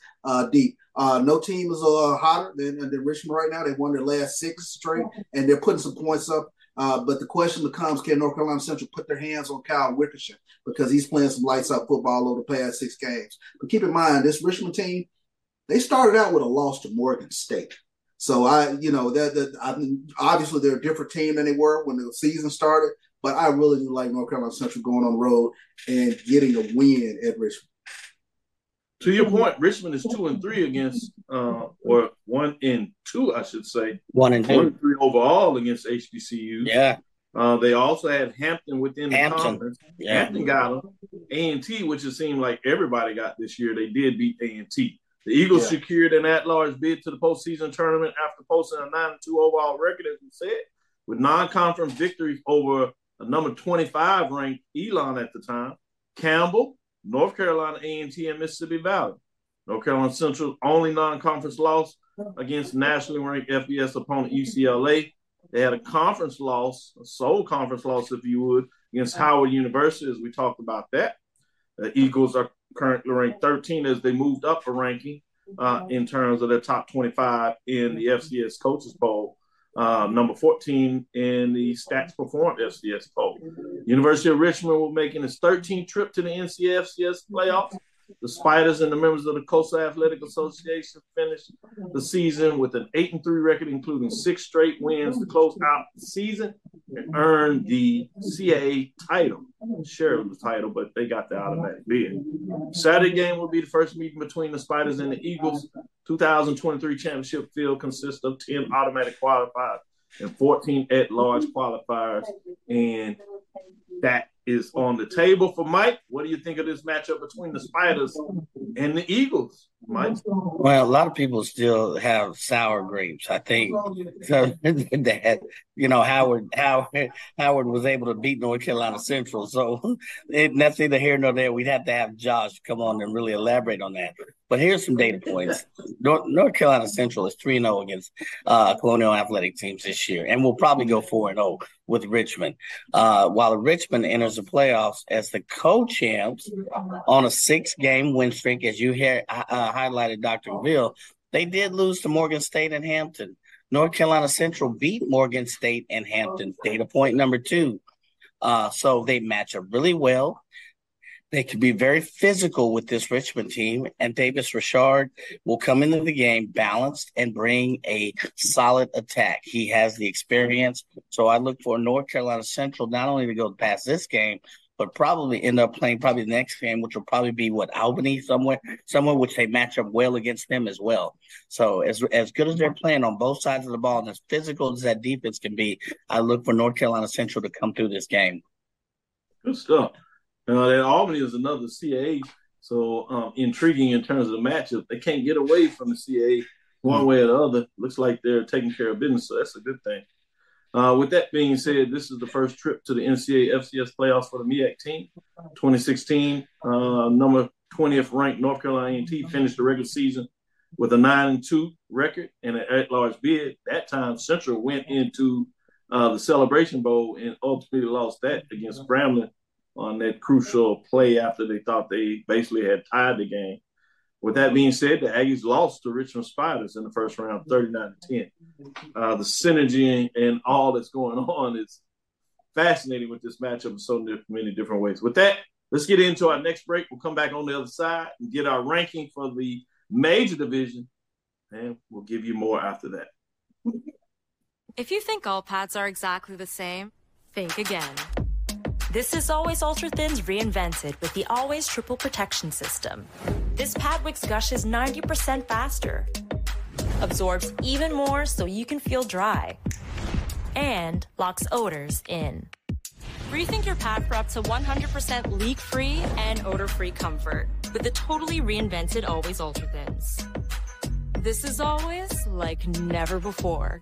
deep. No team is hotter than Richmond right now. They won their last 6 straight, and they're putting some points up. But the question becomes, can North Carolina Central put their hands on Kyle Wickersham, because he's playing some lights-out football over the past 6 games. But keep in mind, this Richmond team, they started out with a loss to Morgan State. So obviously they're a different team than they were when the season started, but I really do like North Carolina Central going on the road and getting a win at Richmond. To your point, Richmond is 2-3 against, or 1-2, I should say. 1-2. 1-3 overall against HBCU. Yeah. They also had Hampton within the conference. Yeah. Hampton got them. A&T, which it seemed like everybody got this year, they did beat A&T. The Eagles secured an at-large bid to the postseason tournament after posting a 9-2 overall record, as we said, with non-conference victories over a number 25 ranked Elon at the time, Campbell, North Carolina A&T, and Mississippi Valley. North Carolina Central's only non-conference loss against nationally ranked FBS opponent UCLA. They had a conference loss, a sole conference loss, if you would, against Howard University, as we talked about that. The Eagles are currently ranked 13 as they moved up a ranking in terms of their top 25 in the FCS Coaches Bowl, number 14 in the Stats Performed FCS Bowl. University of Richmond will make its 13th trip to the NCFCS playoffs. The Spiders and the members of the Coastal Athletic Association finished the season with an 8-3 record, including 6 straight wins to close out the season and earn the CAA title. Share of the title, but they got the automatic bid. Saturday game will be the first meeting between the Spiders and the Eagles. 2023 championship field consists of 10 automatic qualifiers and 14 at-large qualifiers, and that is on the table for Mike. What do you think of this matchup between the Spiders and the Eagles? Mike? Well, a lot of people still have sour grapes, I think. So that, you know, Howard was able to beat North Carolina Central. So that's neither here nor there. We'd have to have Josh come on and really elaborate on that. But here's some data points. North Carolina Central is 3-0 against Colonial Athletic teams this year, and will probably go 4-0 with Richmond. While Richmond enters the playoffs as the co-champs on a 6-game win streak, as you highlighted, Dr. Cavil, they did lose to Morgan State and Hampton. North Carolina Central beat Morgan State and Hampton. Data point number 2. So they match up really well. They can be very physical with this Richmond team, and Davius Richard will come into the game balanced and bring a solid attack. He has the experience, so I look for North Carolina Central not only to go past this game, but probably end up playing probably the next game, which will probably be, Albany somewhere, which they match up well against them as well. So as good as they're playing on both sides of the ball and as physical as that defense can be, I look for North Carolina Central to come through this game. Good stuff. Albany is another CAA, so intriguing in terms of the matchup. They can't get away from the CAA one way or the other. Looks like they're taking care of business, so that's a good thing. With that being said, this is the first trip to the NCAA FCS playoffs for the MEAC team. 2016, number 20th ranked North Carolina A&T finished the regular season with a 9-2 record and an at-large bid. That time, Central went into the Celebration Bowl and ultimately lost that against Grambling on that crucial play after they thought they basically had tied the game. With that being said, the Aggies lost to Richmond Spiders in the first round, 39-10. The synergy and all that's going on is fascinating with this matchup in so many different ways. With that, let's get into our next break. We'll come back on the other side and get our ranking for the major division, and we'll give you more after that. If you think all pods are exactly the same, think again. This is Always Ultra Thins reinvented with the Always Triple Protection System. This pad wicks gushes 90% faster, absorbs even more so you can feel dry, and locks odors in. Rethink your pad for up to 100% leak-free and odor-free comfort with the totally reinvented Always Ultra Thins. This is always like never before.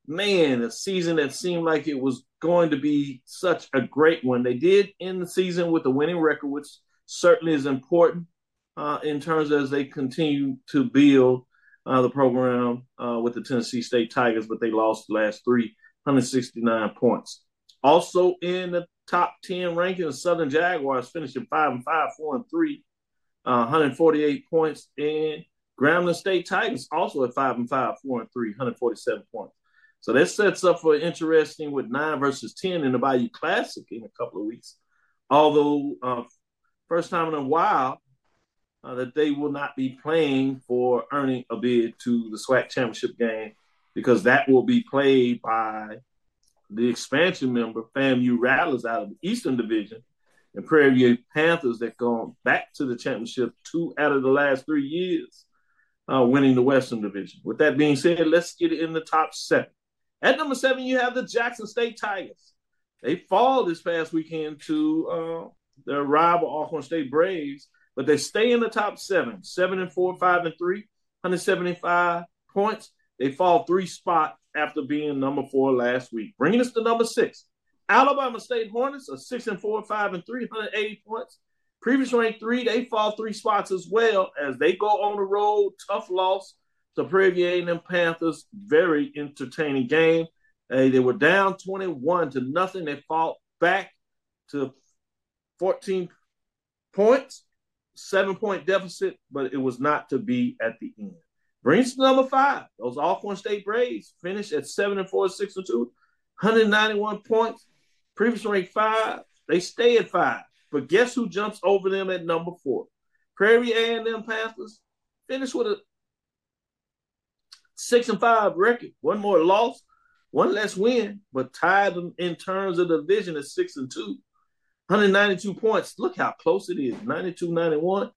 man, a season that seemed like it was going to be such a great one. They did end the season with a winning record, which certainly is important in terms of as they continue to build the program with the Tennessee State Tigers, but they lost the last three, 169 points. Also in the top 10 rankings, Southern Jaguars finishing 5-5, 4-3, 148 points. And Grambling State Titans also at 5-5, 4-3, 147 points. So that sets up for interesting with 9 versus 10 in the Bayou Classic in a couple of weeks. Although first time in a while that they will not be playing for earning a bid to the SWAC championship game, because that will be played by the expansion member FAMU Rattlers out of the Eastern Division and Prairie View Panthers that gone back to the championship 2 out of the last 3 years, winning the Western Division. With that being said, let's get in the top 7. At number 7, you have the Jackson State Tigers. They fall this past weekend to their rival Alcorn State Braves, but they stay in the top 7, 7-4, 5-3, 175 points. They fall 3 spots after being number 4 last week. Bringing us to number 6, Alabama State Hornets are 6-4, 5-3, 180 points. Previous ranked 3, they fall 3 spots as well as they go on the road. Tough loss to Prairie View A&M Panthers, very entertaining game. They were down 21-0. They fought back to 14 points, 7-point deficit, but it was not to be at the end. Brings to number 5. Those Alcorn State Braves finished at 7-4, 6-2, 191 points. Previous ranked 5, they stay at 5. But guess who jumps over them at number 4? Prairie View A&M Panthers finished with a 6-5 record. One more loss, one less win, but tied them in terms of the division at 6-2. 192 points. Look how close it is, 92-91.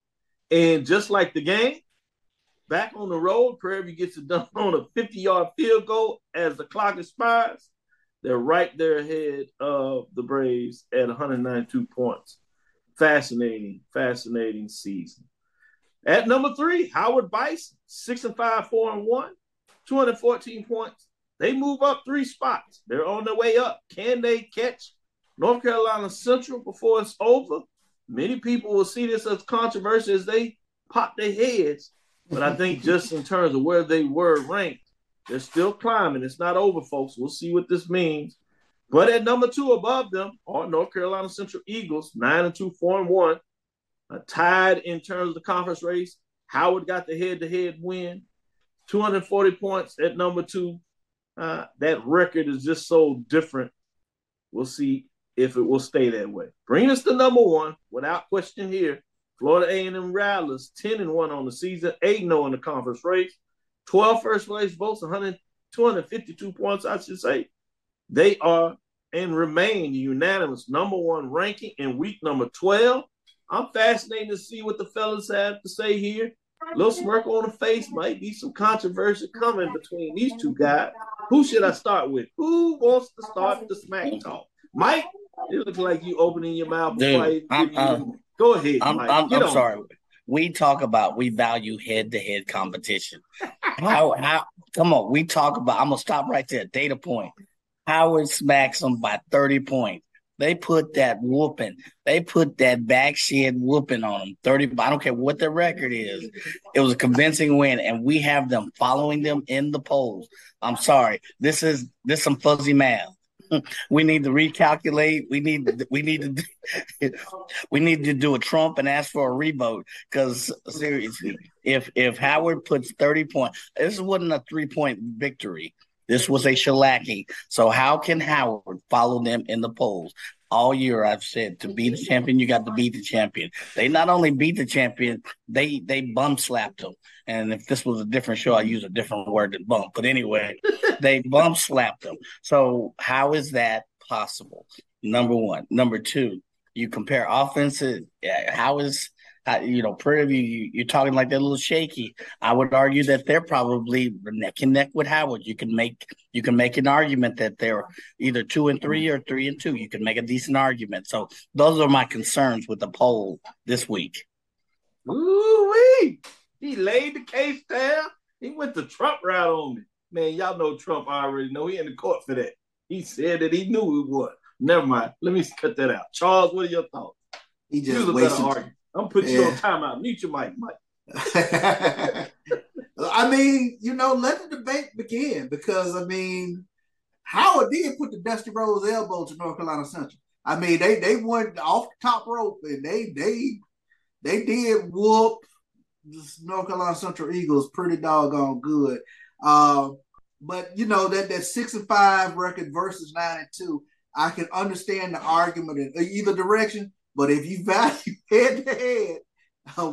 And just like the game, back on the road, Prairie View gets it done on a 50-yard field goal as the clock expires. They're right there ahead of the Braves at 192 points. Fascinating, fascinating season. At number 3, Howard Bison, 6-5, 4-1, 214 points. They move up 3 spots. They're on their way up. Can they catch North Carolina Central before it's over? Many people will see this as controversial as they pop their heads. But I think just in terms of where they were ranked, they're still climbing. It's not over, folks. We'll see what this means. But at number 2 above them are North Carolina Central Eagles, 9-2, 4-1. Tied in terms of the conference race. Howard got the head-to-head win, 240 points at number 2. That record is just so different. We'll see if it will stay that way. Bring us to number 1, without question here. Florida A&M Rattlers, 10-1 on the season, 8-0 in the conference race. 12 first-place votes, 252 points, I should say. They are and remain unanimous number 1 ranking in week number 12. I'm fascinated to see what the fellas have to say here. A little smirk on the face, might be some controversy coming between these two guys. Who should I start with? Who wants to start the smack talk? Mike, it looks like you opening your mouth. Dude, go ahead, Mike. I'm sorry. We talk about we value head-to-head competition. Come on, we talk about – I'm going to stop right there. Data point. Howard smacks them by 30 points. They put that whooping. They put that backshed whooping on them. 30. I don't care what their record is. It was a convincing win, and we have them following them in the polls. I'm sorry. This is some fuzzy math. We need to recalculate. We need to do a Trump and ask for a revote. Because seriously, if Howard puts 30 points, this wasn't a 3-point victory. This was a shellacking. So how can Howard follow them in the polls? All year I've said to be the champion, you got to beat the champion. They not only beat the champion, they bum slapped them. And if this was a different show, I use a different word than bump. But anyway, they bum slapped them. So how is that possible? Number 1. Number 2, you compare offenses. How is Prairie View, you're talking like they're a little shaky. I would argue that they're probably neck and neck with Howard. You can make an argument that they're either 2-3 or 3-2. You can make a decent argument. So those are my concerns with the poll this week. Ooh-wee. He laid the case down. He went the Trump route on me. Man, y'all know Trump. I already know he in the court for that. He said that he knew it was. Never mind. Let me cut that out. Charles, what are your thoughts? He just wasted. I'm putting you on timeout. Mute your mic, Mike. I mean, you know, let the debate begin, because, I mean, Howard did put the Dusty Rose elbow to North Carolina Central. I mean, they went off the top rope, and they did whoop the North Carolina Central Eagles pretty doggone good. But, you know, that 6-5 record versus 9-2, I can understand the argument in either direction, but if you value head-to-head,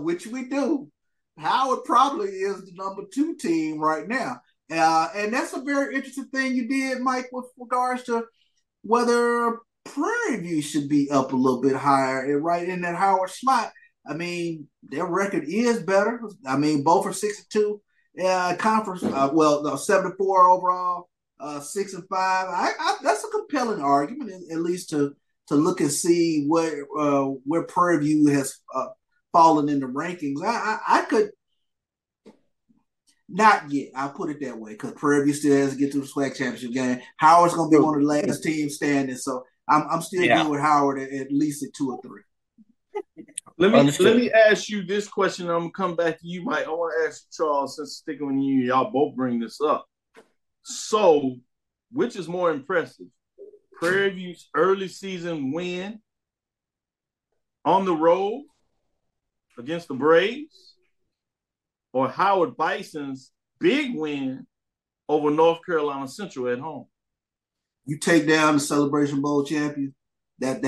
which we do, Howard probably is the number 2 team right now. And that's a very interesting thing you did, Mike, with regards to whether Prairie View should be up a little bit higher and right in that Howard slot. I mean, their record is better. I mean, both are 6-2 conference. 7-4 overall, 6-5. That's a compelling argument, at least to look and see where Prairie View has fallen in the rankings. I could not yet. I'll put it that way, because Prairie View still has to get to the SWAC championship game. Howard's going to be one of the last teams standing, so I'm still dealing with Howard at least at 2 or 3. Let me ask you this question, and I'm going to come back to you, Mike. I want to ask Charles, since sticking with you, y'all both bring this up. So, which is more impressive, Prairie View's early season win on the road against the Braves, or Howard Bison's big win over North Carolina Central at home? You take down the Celebration Bowl champion, that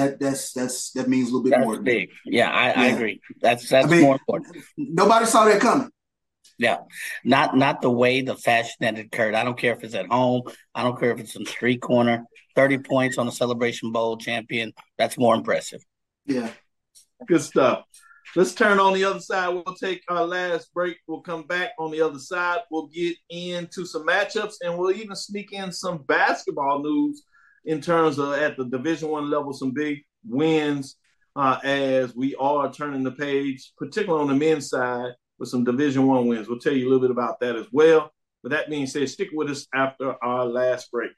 means a little bit that's more. That's big. Yeah, I agree. That's I mean, more important. Nobody saw that coming. Yeah, not the way, the fashion that it occurred. I don't care if it's at home. I don't care if it's in the street corner. 30 points on the Celebration Bowl champion. That's more impressive. Yeah, good stuff. Let's turn on the other side. We'll take our last break. We'll come back on the other side. We'll get into some matchups, and we'll even sneak in some basketball news in terms of at the Division I level, some big wins as we are turning the page, particularly on the men's side, with some Division I wins. We'll tell you a little bit about that as well. But that being said, stick with us after our last break.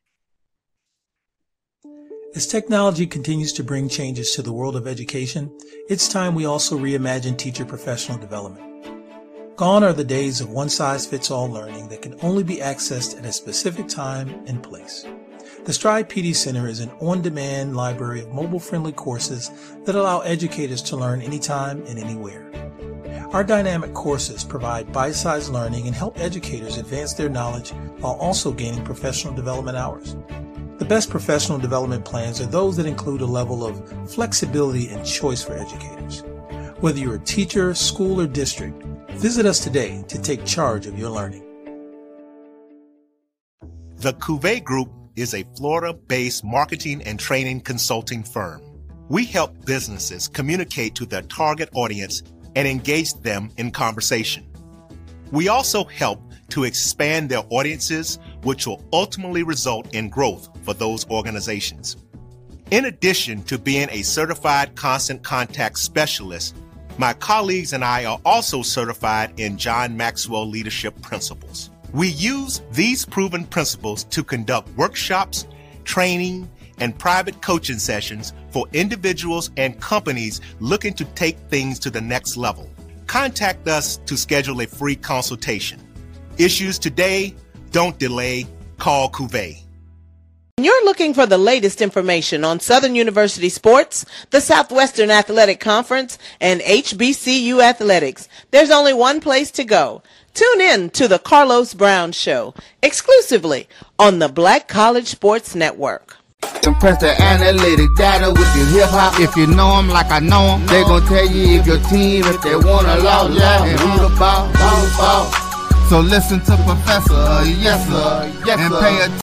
As technology continues to bring changes to the world of education, it's time we also reimagine teacher professional development. Gone are the days of one-size-fits-all learning that can only be accessed at a specific time and place. The Stride PD Center is an on-demand library of mobile-friendly courses that allow educators to learn anytime and anywhere. Our dynamic courses provide bite-sized learning and help educators advance their knowledge while also gaining professional development hours. The best professional development plans are those that include a level of flexibility and choice for educators. Whether you're a teacher, school, or district, visit us today to take charge of your learning. The Cuvée Group is a Florida-based marketing and training consulting firm. We help businesses communicate to their target audience and engage them in conversation. We also help to expand their audiences, which will ultimately result in growth for those organizations. In addition to being a certified constant contact specialist, my colleagues and I are also certified in John Maxwell Leadership Principles. We use these proven principles to conduct workshops, training, and private coaching sessions for individuals and companies looking to take things to the next level. Contact us to schedule a free consultation. Issues today, don't delay, call Cuvée. When you're looking for the latest information on Southern University sports, the Southwestern Athletic Conference, and HBCU athletics, there's only one place to go. Tune in to The Carlos Brown Show, exclusively on the Black College Sports Network. Compress the analytic data with your hip-hop. If you know them like I know them, they gon' tell you if your team, if they want to loud, loud, and who the ball. So listen to Professor, yes sir, and pay attention.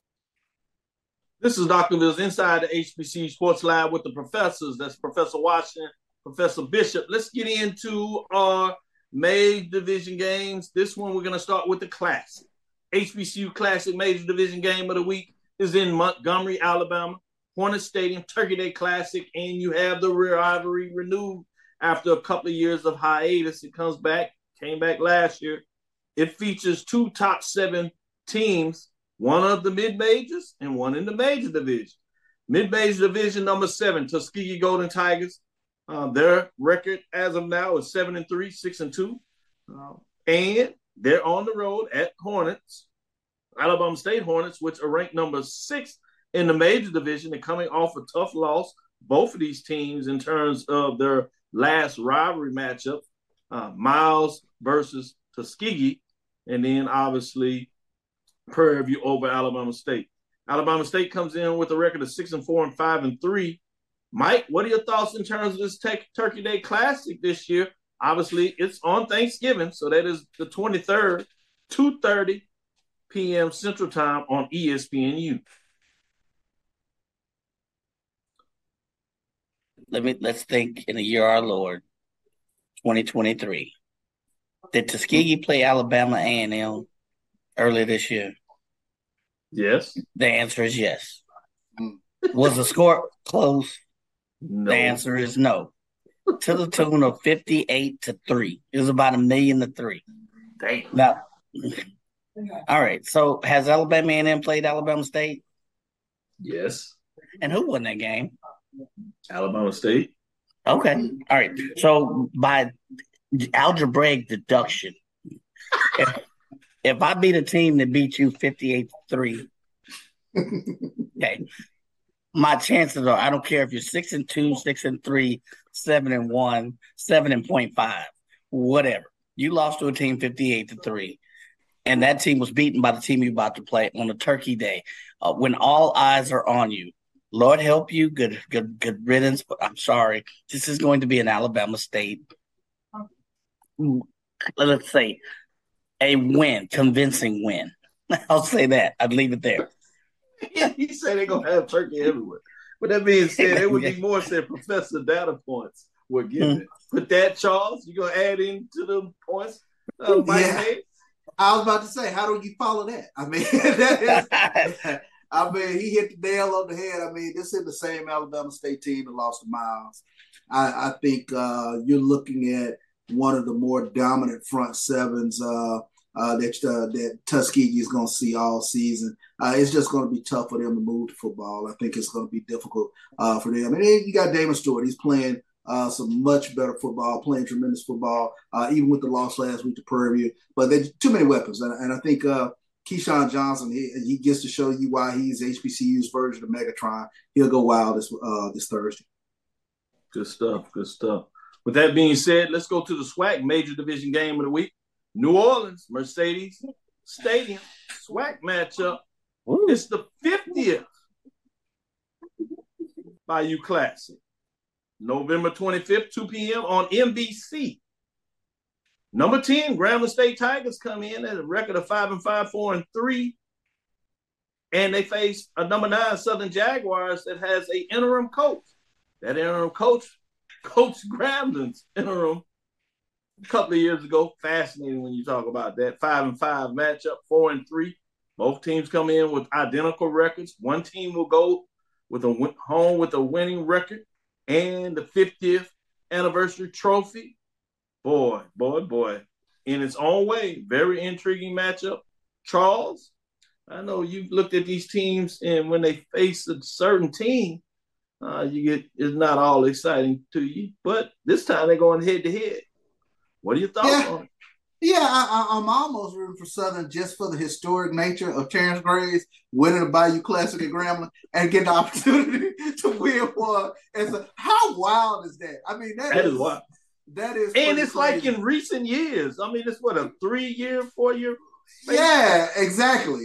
This is Dr. Mills inside the HBCU Sports Lab with the professors. That's Professor Washington, Professor Bishop. Let's get into our major division games. This one we're going to start with the Classic. HBCU Classic major division game of the week is in Montgomery, Alabama, Hornet Stadium, Turkey Day Classic, and you have the rivalry renewed after a couple of years of hiatus. It came back last year. It features 2 top 7 teams, one of the mid-majors and one in the major division. Mid-major division number 7, Tuskegee Golden Tigers. Their record as of now is 7-3, 6-2. And They're on the road at Hornets, Alabama State Hornets, which are ranked number 6 in the major division and coming off a tough loss. Both of these teams in terms of their last rivalry matchup, Miles versus Tuskegee, and then obviously Prairie View over Alabama State. Alabama State comes in with a record of 6-4 and 5-3. Mike, what are your thoughts in terms of this Turkey Day Classic this year? Obviously, it's on Thanksgiving, so that is the 23rd, 2:30 p.m. Central Time on ESPNU. Let's think in the year our Lord, 2023. Did Tuskegee play Alabama A&M earlier this year? Yes. The answer is yes. Was the score close? No. The answer is no. To the tune of 58-3. It was about 1,000,003. Dang. Now, all right. So has Alabama A&M played Alabama State? Yes. And who won that game? Alabama State. Okay. All right. So by algebraic deduction, if I beat a team that beat you 58-3, okay, my chances are, I don't care if you're 6-2, 6-3, 7-1, 7.5, whatever. You lost to a team 58-3, and that team was beaten by the team you're about to play on a Turkey Day when all eyes are on you. Lord help you. Good riddance. But I'm sorry. This is going to be an Alabama State, let's say, a win, convincing win. I'll say that. I'd leave it there. Yeah, he said they're going to have turkey everywhere. But that being said, it would be more said Professor Data Points were given. But that, Charles, you're going to add into the points? Mike, I was about to say, how do you follow that? I mean, he hit the nail on the head. I mean, this is the same Alabama State team that lost to Miles. I think you're looking at one of the more dominant front sevens that Tuskegee is going to see all season. It's just going to be tough for them to move the football. I think it's going to be difficult for them. And then you got Damon Stewart. He's playing some much better football, playing tremendous football, even with the loss last week to Prairie View. But there's too many weapons. And I think Keyshawn Johnson, he gets to show you why he's HBCU's version of Megatron. He'll go wild this Thursday. Good stuff. With that being said, let's go to the SWAC major division game of the week. New Orleans, Mercedes Stadium, SWAC matchup. Ooh. It's the 50th Bayou Classic. November 25th, 2 p.m. on NBC. Number 10, Grambling State Tigers come in at a record of 5-5, 4-3. And they face a number 9 Southern Jaguars that has an interim coach. That interim coach, Coach Grambling's interim, a couple of years ago. Fascinating when you talk about that. 5-5 matchup, 4-3. Both teams come in with identical records. One team will go with home with a winning record and the 50th anniversary trophy. Boy. In its own way, very intriguing matchup. Charles, I know you've looked at these teams, and when they face a certain team, it's not all exciting to you. But this time they're going head-to-head. What are your thoughts on it? Yeah, I'm almost rooting for Southern just for the historic nature of Terrence Graves winning the Bayou Classic at Grambling and getting the opportunity to win one. And so, how wild is that? I mean, that is wild. That is, and it's crazy. Like in recent years. I mean, it's what, a 3-year, 4-year? Yeah, exactly.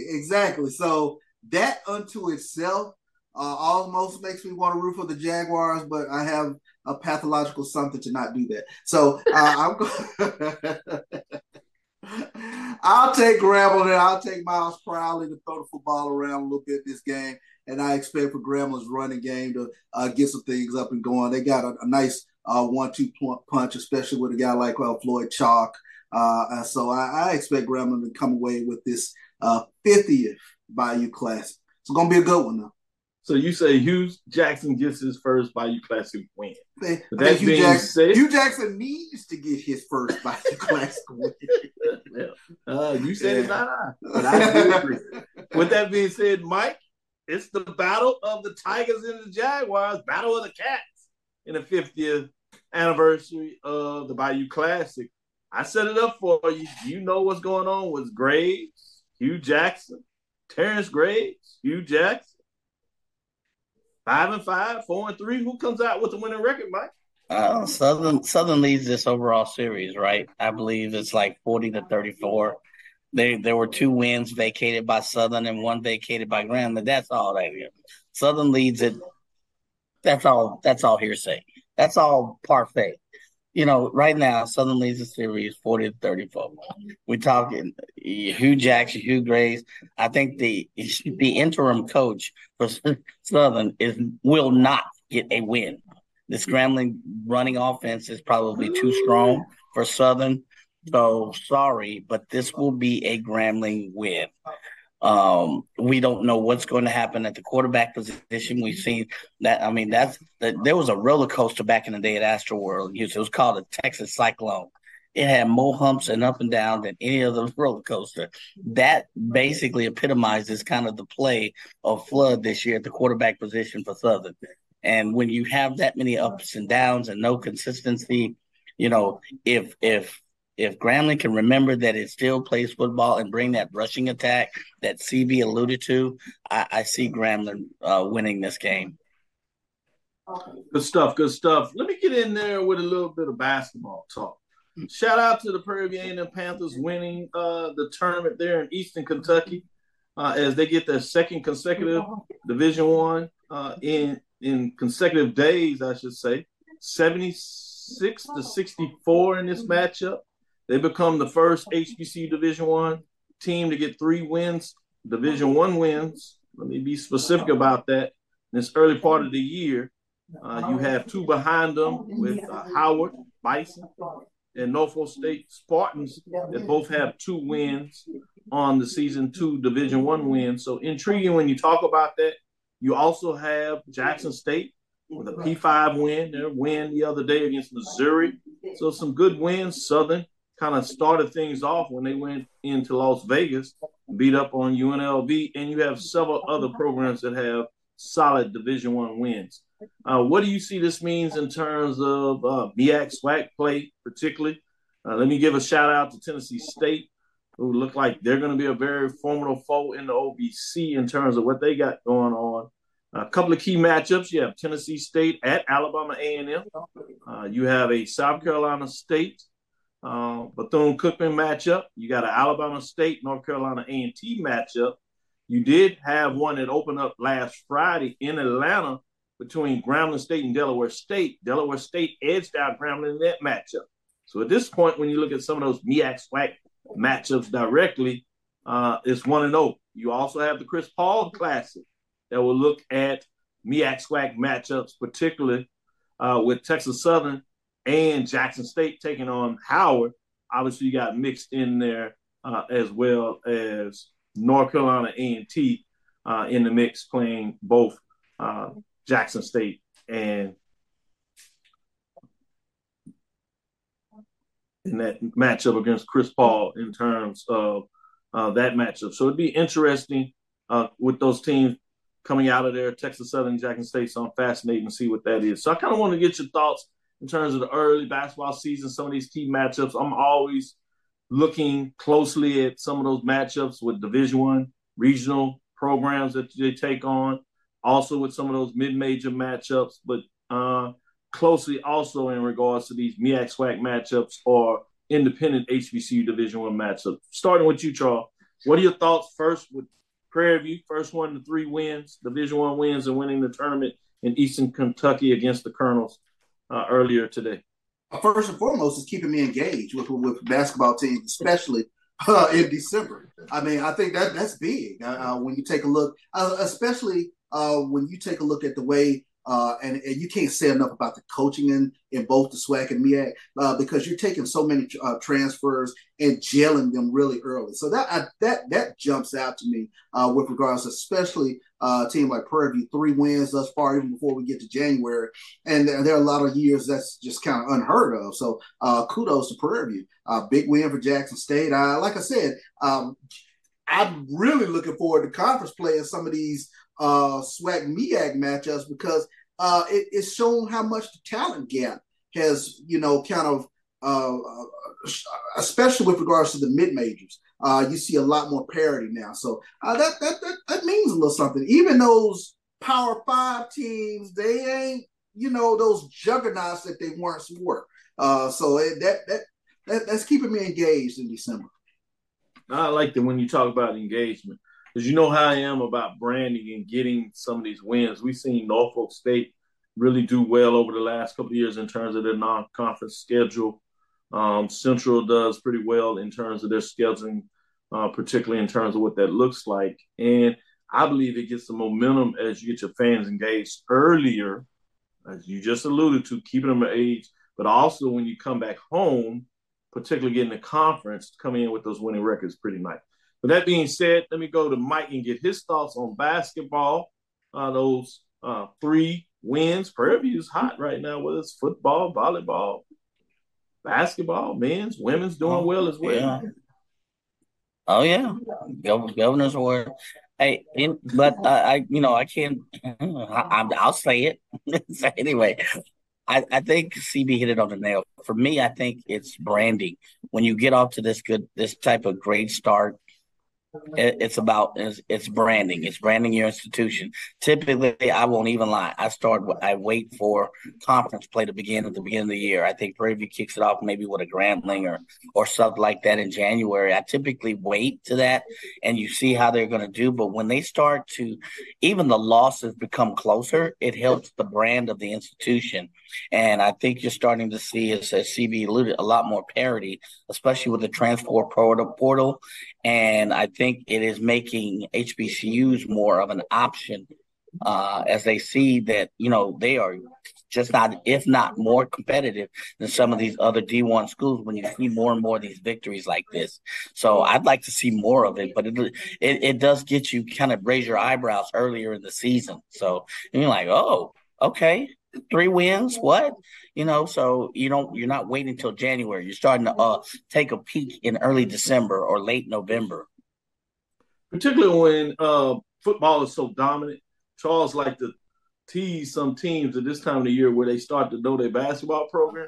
So that unto itself almost makes me want to root for the Jaguars, but I have a pathological something to not do that. So I'll take Grambling and I'll take Miles Crowley to throw the football around a little bit this game. And I expect for Grambling's running game to get some things up and going. They got a nice 1-2 punch, especially with a guy like Floyd Chalk. So I expect Grambling to come away with this 50th Bayou Classic. It's going to be a good one, though. So you say Hugh Jackson gets his first Bayou Classic win. That being said, Hugh Jackson needs to get his first Bayou Classic win. You said it's not I. But I do agree. With that being said, Mike, it's the battle of the Tigers and the Jaguars, battle of the Cats in the 50th anniversary of the Bayou Classic. I set it up for you. You know what's going on with Graves, Hugh Jackson, Terrence Graves, Hugh Jackson. 5-5, 4-3. Who comes out with the winning record, Mike? Southern leads this overall series, right? I believe it's like 40-34. There were two wins vacated by Southern and one vacated by Graham. But that's all that is. Southern leads it. That's all hearsay. That's all parfait. You know, right now, Southern leads the series 40-34. We're talking Hugh Jackson, Hugh Graves. I think the interim coach for Southern will not get a win. The scrambling running offense is probably too strong for Southern. So, sorry, but this will be a Grambling win. We don't know what's going to happen at the quarterback position. We've seen that. I mean, there was a roller coaster back in the day at Astroworld. It was called a Texas Cyclone. It had more humps and up and down than any other roller coaster. That basically epitomizes kind of the play of Flood this year at the quarterback position for Southern. And when you have that many ups and downs and no consistency, you know, if Grambling can remember that it still plays football and bring that rushing attack that CB alluded to, I see Grambling winning this game. Good stuff. Let me get in there with a little bit of basketball talk. Shout out to the Prairie View A&M Panthers winning the tournament there in Eastern Kentucky as they get their second consecutive Division I in consecutive days, I should say. 76-64 in this matchup. They become the first HBCU Division I team to get three wins, Division I wins. Let me be specific about that. In this early part of the year, you have two behind them with Howard Bison and Norfolk State Spartans that both have two wins on the season, two Division I wins. So intriguing when you talk about that. You also have Jackson State with a P5 win, their win the other day against Missouri. So some good wins. Southern kind of started things off when they went into Las Vegas, beat up on UNLV, and you have several other programs that have solid Division I wins. What do you see this means in terms of MEAC SWAC play particularly? Let me give a shout-out to Tennessee State, who look like they're going to be a very formidable foe in the OVC in terms of what they got going on. A couple of key matchups. You have Tennessee State at Alabama A&M. You have a South Carolina State Bethune-Cookman matchup. You got an Alabama State North Carolina A&T matchup. You did have one that opened up last Friday in Atlanta between Grambling State and Delaware State. Delaware State edged out Grambling in that matchup. So at this point, when you look at some of those MEAC SWAC matchups directly, it's 1-0. You also have the Chris Paul Classic that will look at MEAC SWAC matchups, particularly with Texas Southern and Jackson State taking on Howard. Obviously, you got mixed in there as well as North Carolina A&T in the mix, playing both Jackson State and in that matchup against Chris Paul in terms of that matchup. So it'd be interesting with those teams coming out of there, Texas Southern, Jackson State. So I'm fascinated to see what that is. So I kind of want to get your thoughts in terms of the early basketball season, some of these key matchups. I'm always looking closely at some of those matchups with Division I regional programs that they take on, also with some of those mid-major matchups, but closely also in regards to these MEAC SWAC matchups or independent HBCU Division I matchups. Starting with you, Charles, what are your thoughts first with Prairie View, first one to three wins, Division I wins, and winning the tournament in Eastern Kentucky against the Colonels earlier today? First and foremost, is keeping me engaged with basketball teams, especially in December. I mean, I think that's big when you take a look, especially when you take a look at the way, and you can't say enough about the coaching in both the SWAC and MEAC because you're taking so many transfers and gelling them really early. So that jumps out to me with regards, especially a team like Prairie View, three wins thus far, even before we get to January. And there are a lot of years that's just kind of unheard of. So kudos to Prairie View. Big win for Jackson State. Like I said, I'm really looking forward to conference play in some of these SWAC MEAC matchups because it's shown how much the talent gap has, you know, kind of especially with regards to the mid-majors. You see a lot more parity now. So that means a little something. Even those Power 5 teams, they ain't, those juggernauts that they once were. So that's keeping me engaged in December. I like that when you talk about engagement, because you know how I am about branding and getting some of these wins. We've seen Norfolk State really do well over the last couple of years in terms of their non-conference schedule. Central does pretty well in terms of their scheduling, particularly in terms of what that looks like. And I believe it gets some momentum as you get your fans engaged earlier, as you just alluded to, keeping them engaged, but also when you come back home, particularly getting the conference, coming in with those winning records pretty nice. But that being said, let me go to Mike and get his thoughts on basketball, those 3 wins. Prairie View is hot right now, whether it's football, volleyball, basketball, men's, women's doing well as well. Yeah. Oh, yeah. Governor's award. Hey, I can't – I'll say it. So anyway, I think CB hit it on the nail. For me, I think it's branding. When you get off to this type of great start, it's branding. It's branding your institution. Typically, I won't even lie. I wait for conference play to begin at the beginning of the year. I think Prairie View kicks it off maybe with a Grambling or something like that in January. I typically wait to that, and you see how they're going to do. But when they start to, even the losses become closer, it helps the brand of the institution. And I think you're starting to see, as CB alluded, a lot more parity, especially with the transfer portal. And I think it is making HBCUs more of an option as they see that, they are just not, if not more competitive than some of these other D1 schools when you see more and more of these victories like this. So I'd like to see more of it, but it does get you kind of raise your eyebrows earlier in the season. So you're like, oh, okay. 3 wins? What? So you're not waiting until January. You're starting to take a peek in early December or late November. Particularly when football is so dominant. Charles likes to tease some teams at this time of the year where they start to know their basketball program.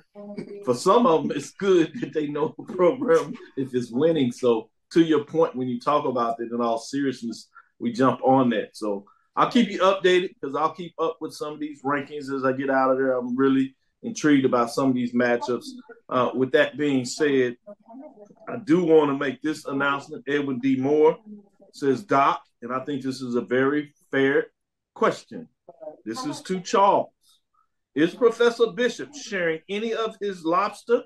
For some of them, it's good that they know the program if it's winning. So to your point, when you talk about that in all seriousness, we jump on that. So I'll keep you updated because I'll keep up with some of these rankings as I get out of there. I'm really intrigued about some of these matchups. With that being said, I do want to make this announcement. Edwin D. Moore says, Doc, and I think this is a very fair question. This is to Charles. Is Professor Bishop sharing any of his lobster,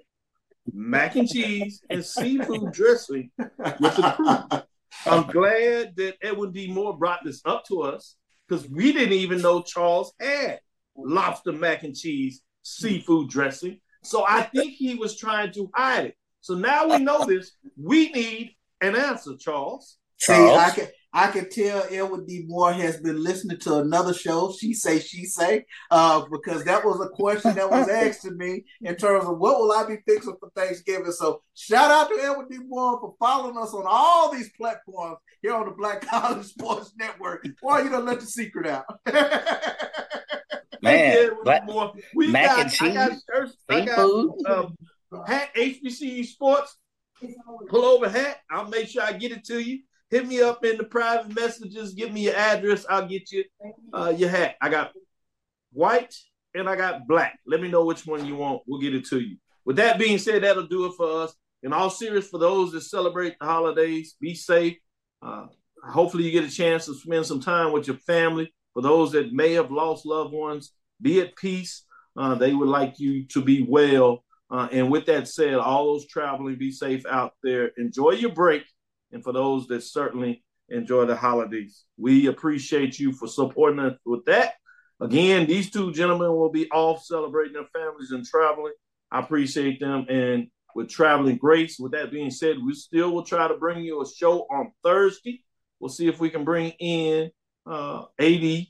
mac and cheese, and seafood dressing with the crew? I'm glad that Edwin D. Moore brought this up to us because we didn't even know Charles had lobster, mac and cheese, seafood dressing. So I think he was trying to hide it. So now we know this. We need an answer, Charles. See, I can tell Edwin D. Moore has been listening to another show, She Say, because that was a question that was asked to me in terms of what will I be fixing for Thanksgiving. So shout out to Edwin D. Moore for following us on all these platforms here on the Black College Sports Network. Boy, you done let the secret out. Man, mac and cheese, seafood. Hat, HBCU Sports, pullover hat. I'll make sure I get it to you. Hit me up in the private messages. Give me your address. I'll get you your hat. I got white and I got black. Let me know which one you want. We'll get it to you. With that being said, that'll do it for us. In all seriousness, for those that celebrate the holidays, be safe. Hopefully you get a chance to spend some time with your family. For those that may have lost loved ones, be at peace. They would like you to be well. And with that said, all those traveling, be safe out there. Enjoy your break. And for those that certainly enjoy the holidays, we appreciate you for supporting us with that. Again, these two gentlemen will be off celebrating their families and traveling. I appreciate them. And with traveling grace, with that being said, we still will try to bring you a show on Thursday. We'll see if we can bring in AD,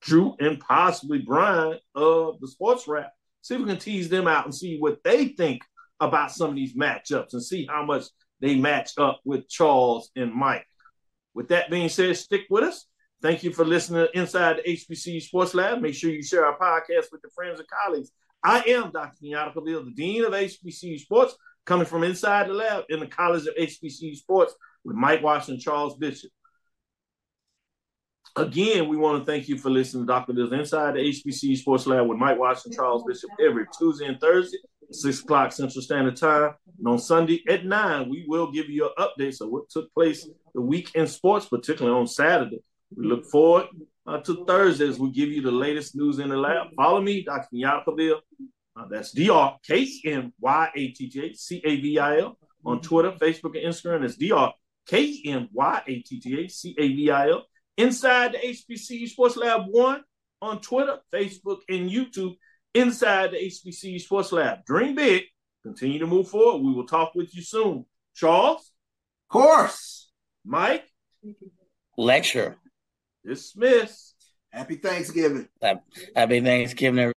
Drew, and possibly Brian of the Sports Wrap. See if we can tease them out and see what they think about some of these matchups and see how much they match up with Charles and Mike. With that being said, stick with us. Thank you for listening to Inside the HBCU Sports Lab. Make sure you share our podcast with your friends and colleagues. I am Dr. Kenyatta Cavil, the Dean of HBCU Sports, coming from inside the lab in the College of HBCU Sports with Mike Washington, Charles Bishop. Again, we want to thank you for listening to Dr. Bill's Inside the HBCU Sports Lab with Mike Washington, Charles Bishop, every Tuesday and Thursday, 6 o'clock Central Standard Time. And on Sunday at 9, we will give you an update of what took place the week in sports, particularly on Saturday. We look forward to Thursdays. We'll give you the latest news in the lab. Follow me, Dr. Kenyatta Cavil. That's DrKenyattaCavil on Twitter, Facebook, and Instagram. That's DrKenyattaCavil. Inside the HBCU Sports Lab 1 on Twitter, Facebook, and YouTube. Inside the HBCU Sports Lab. Dream big. Continue to move forward. We will talk with you soon. Charles? Of course. Mike? Lecture. Dismissed. Happy Thanksgiving. Happy Thanksgiving, everybody.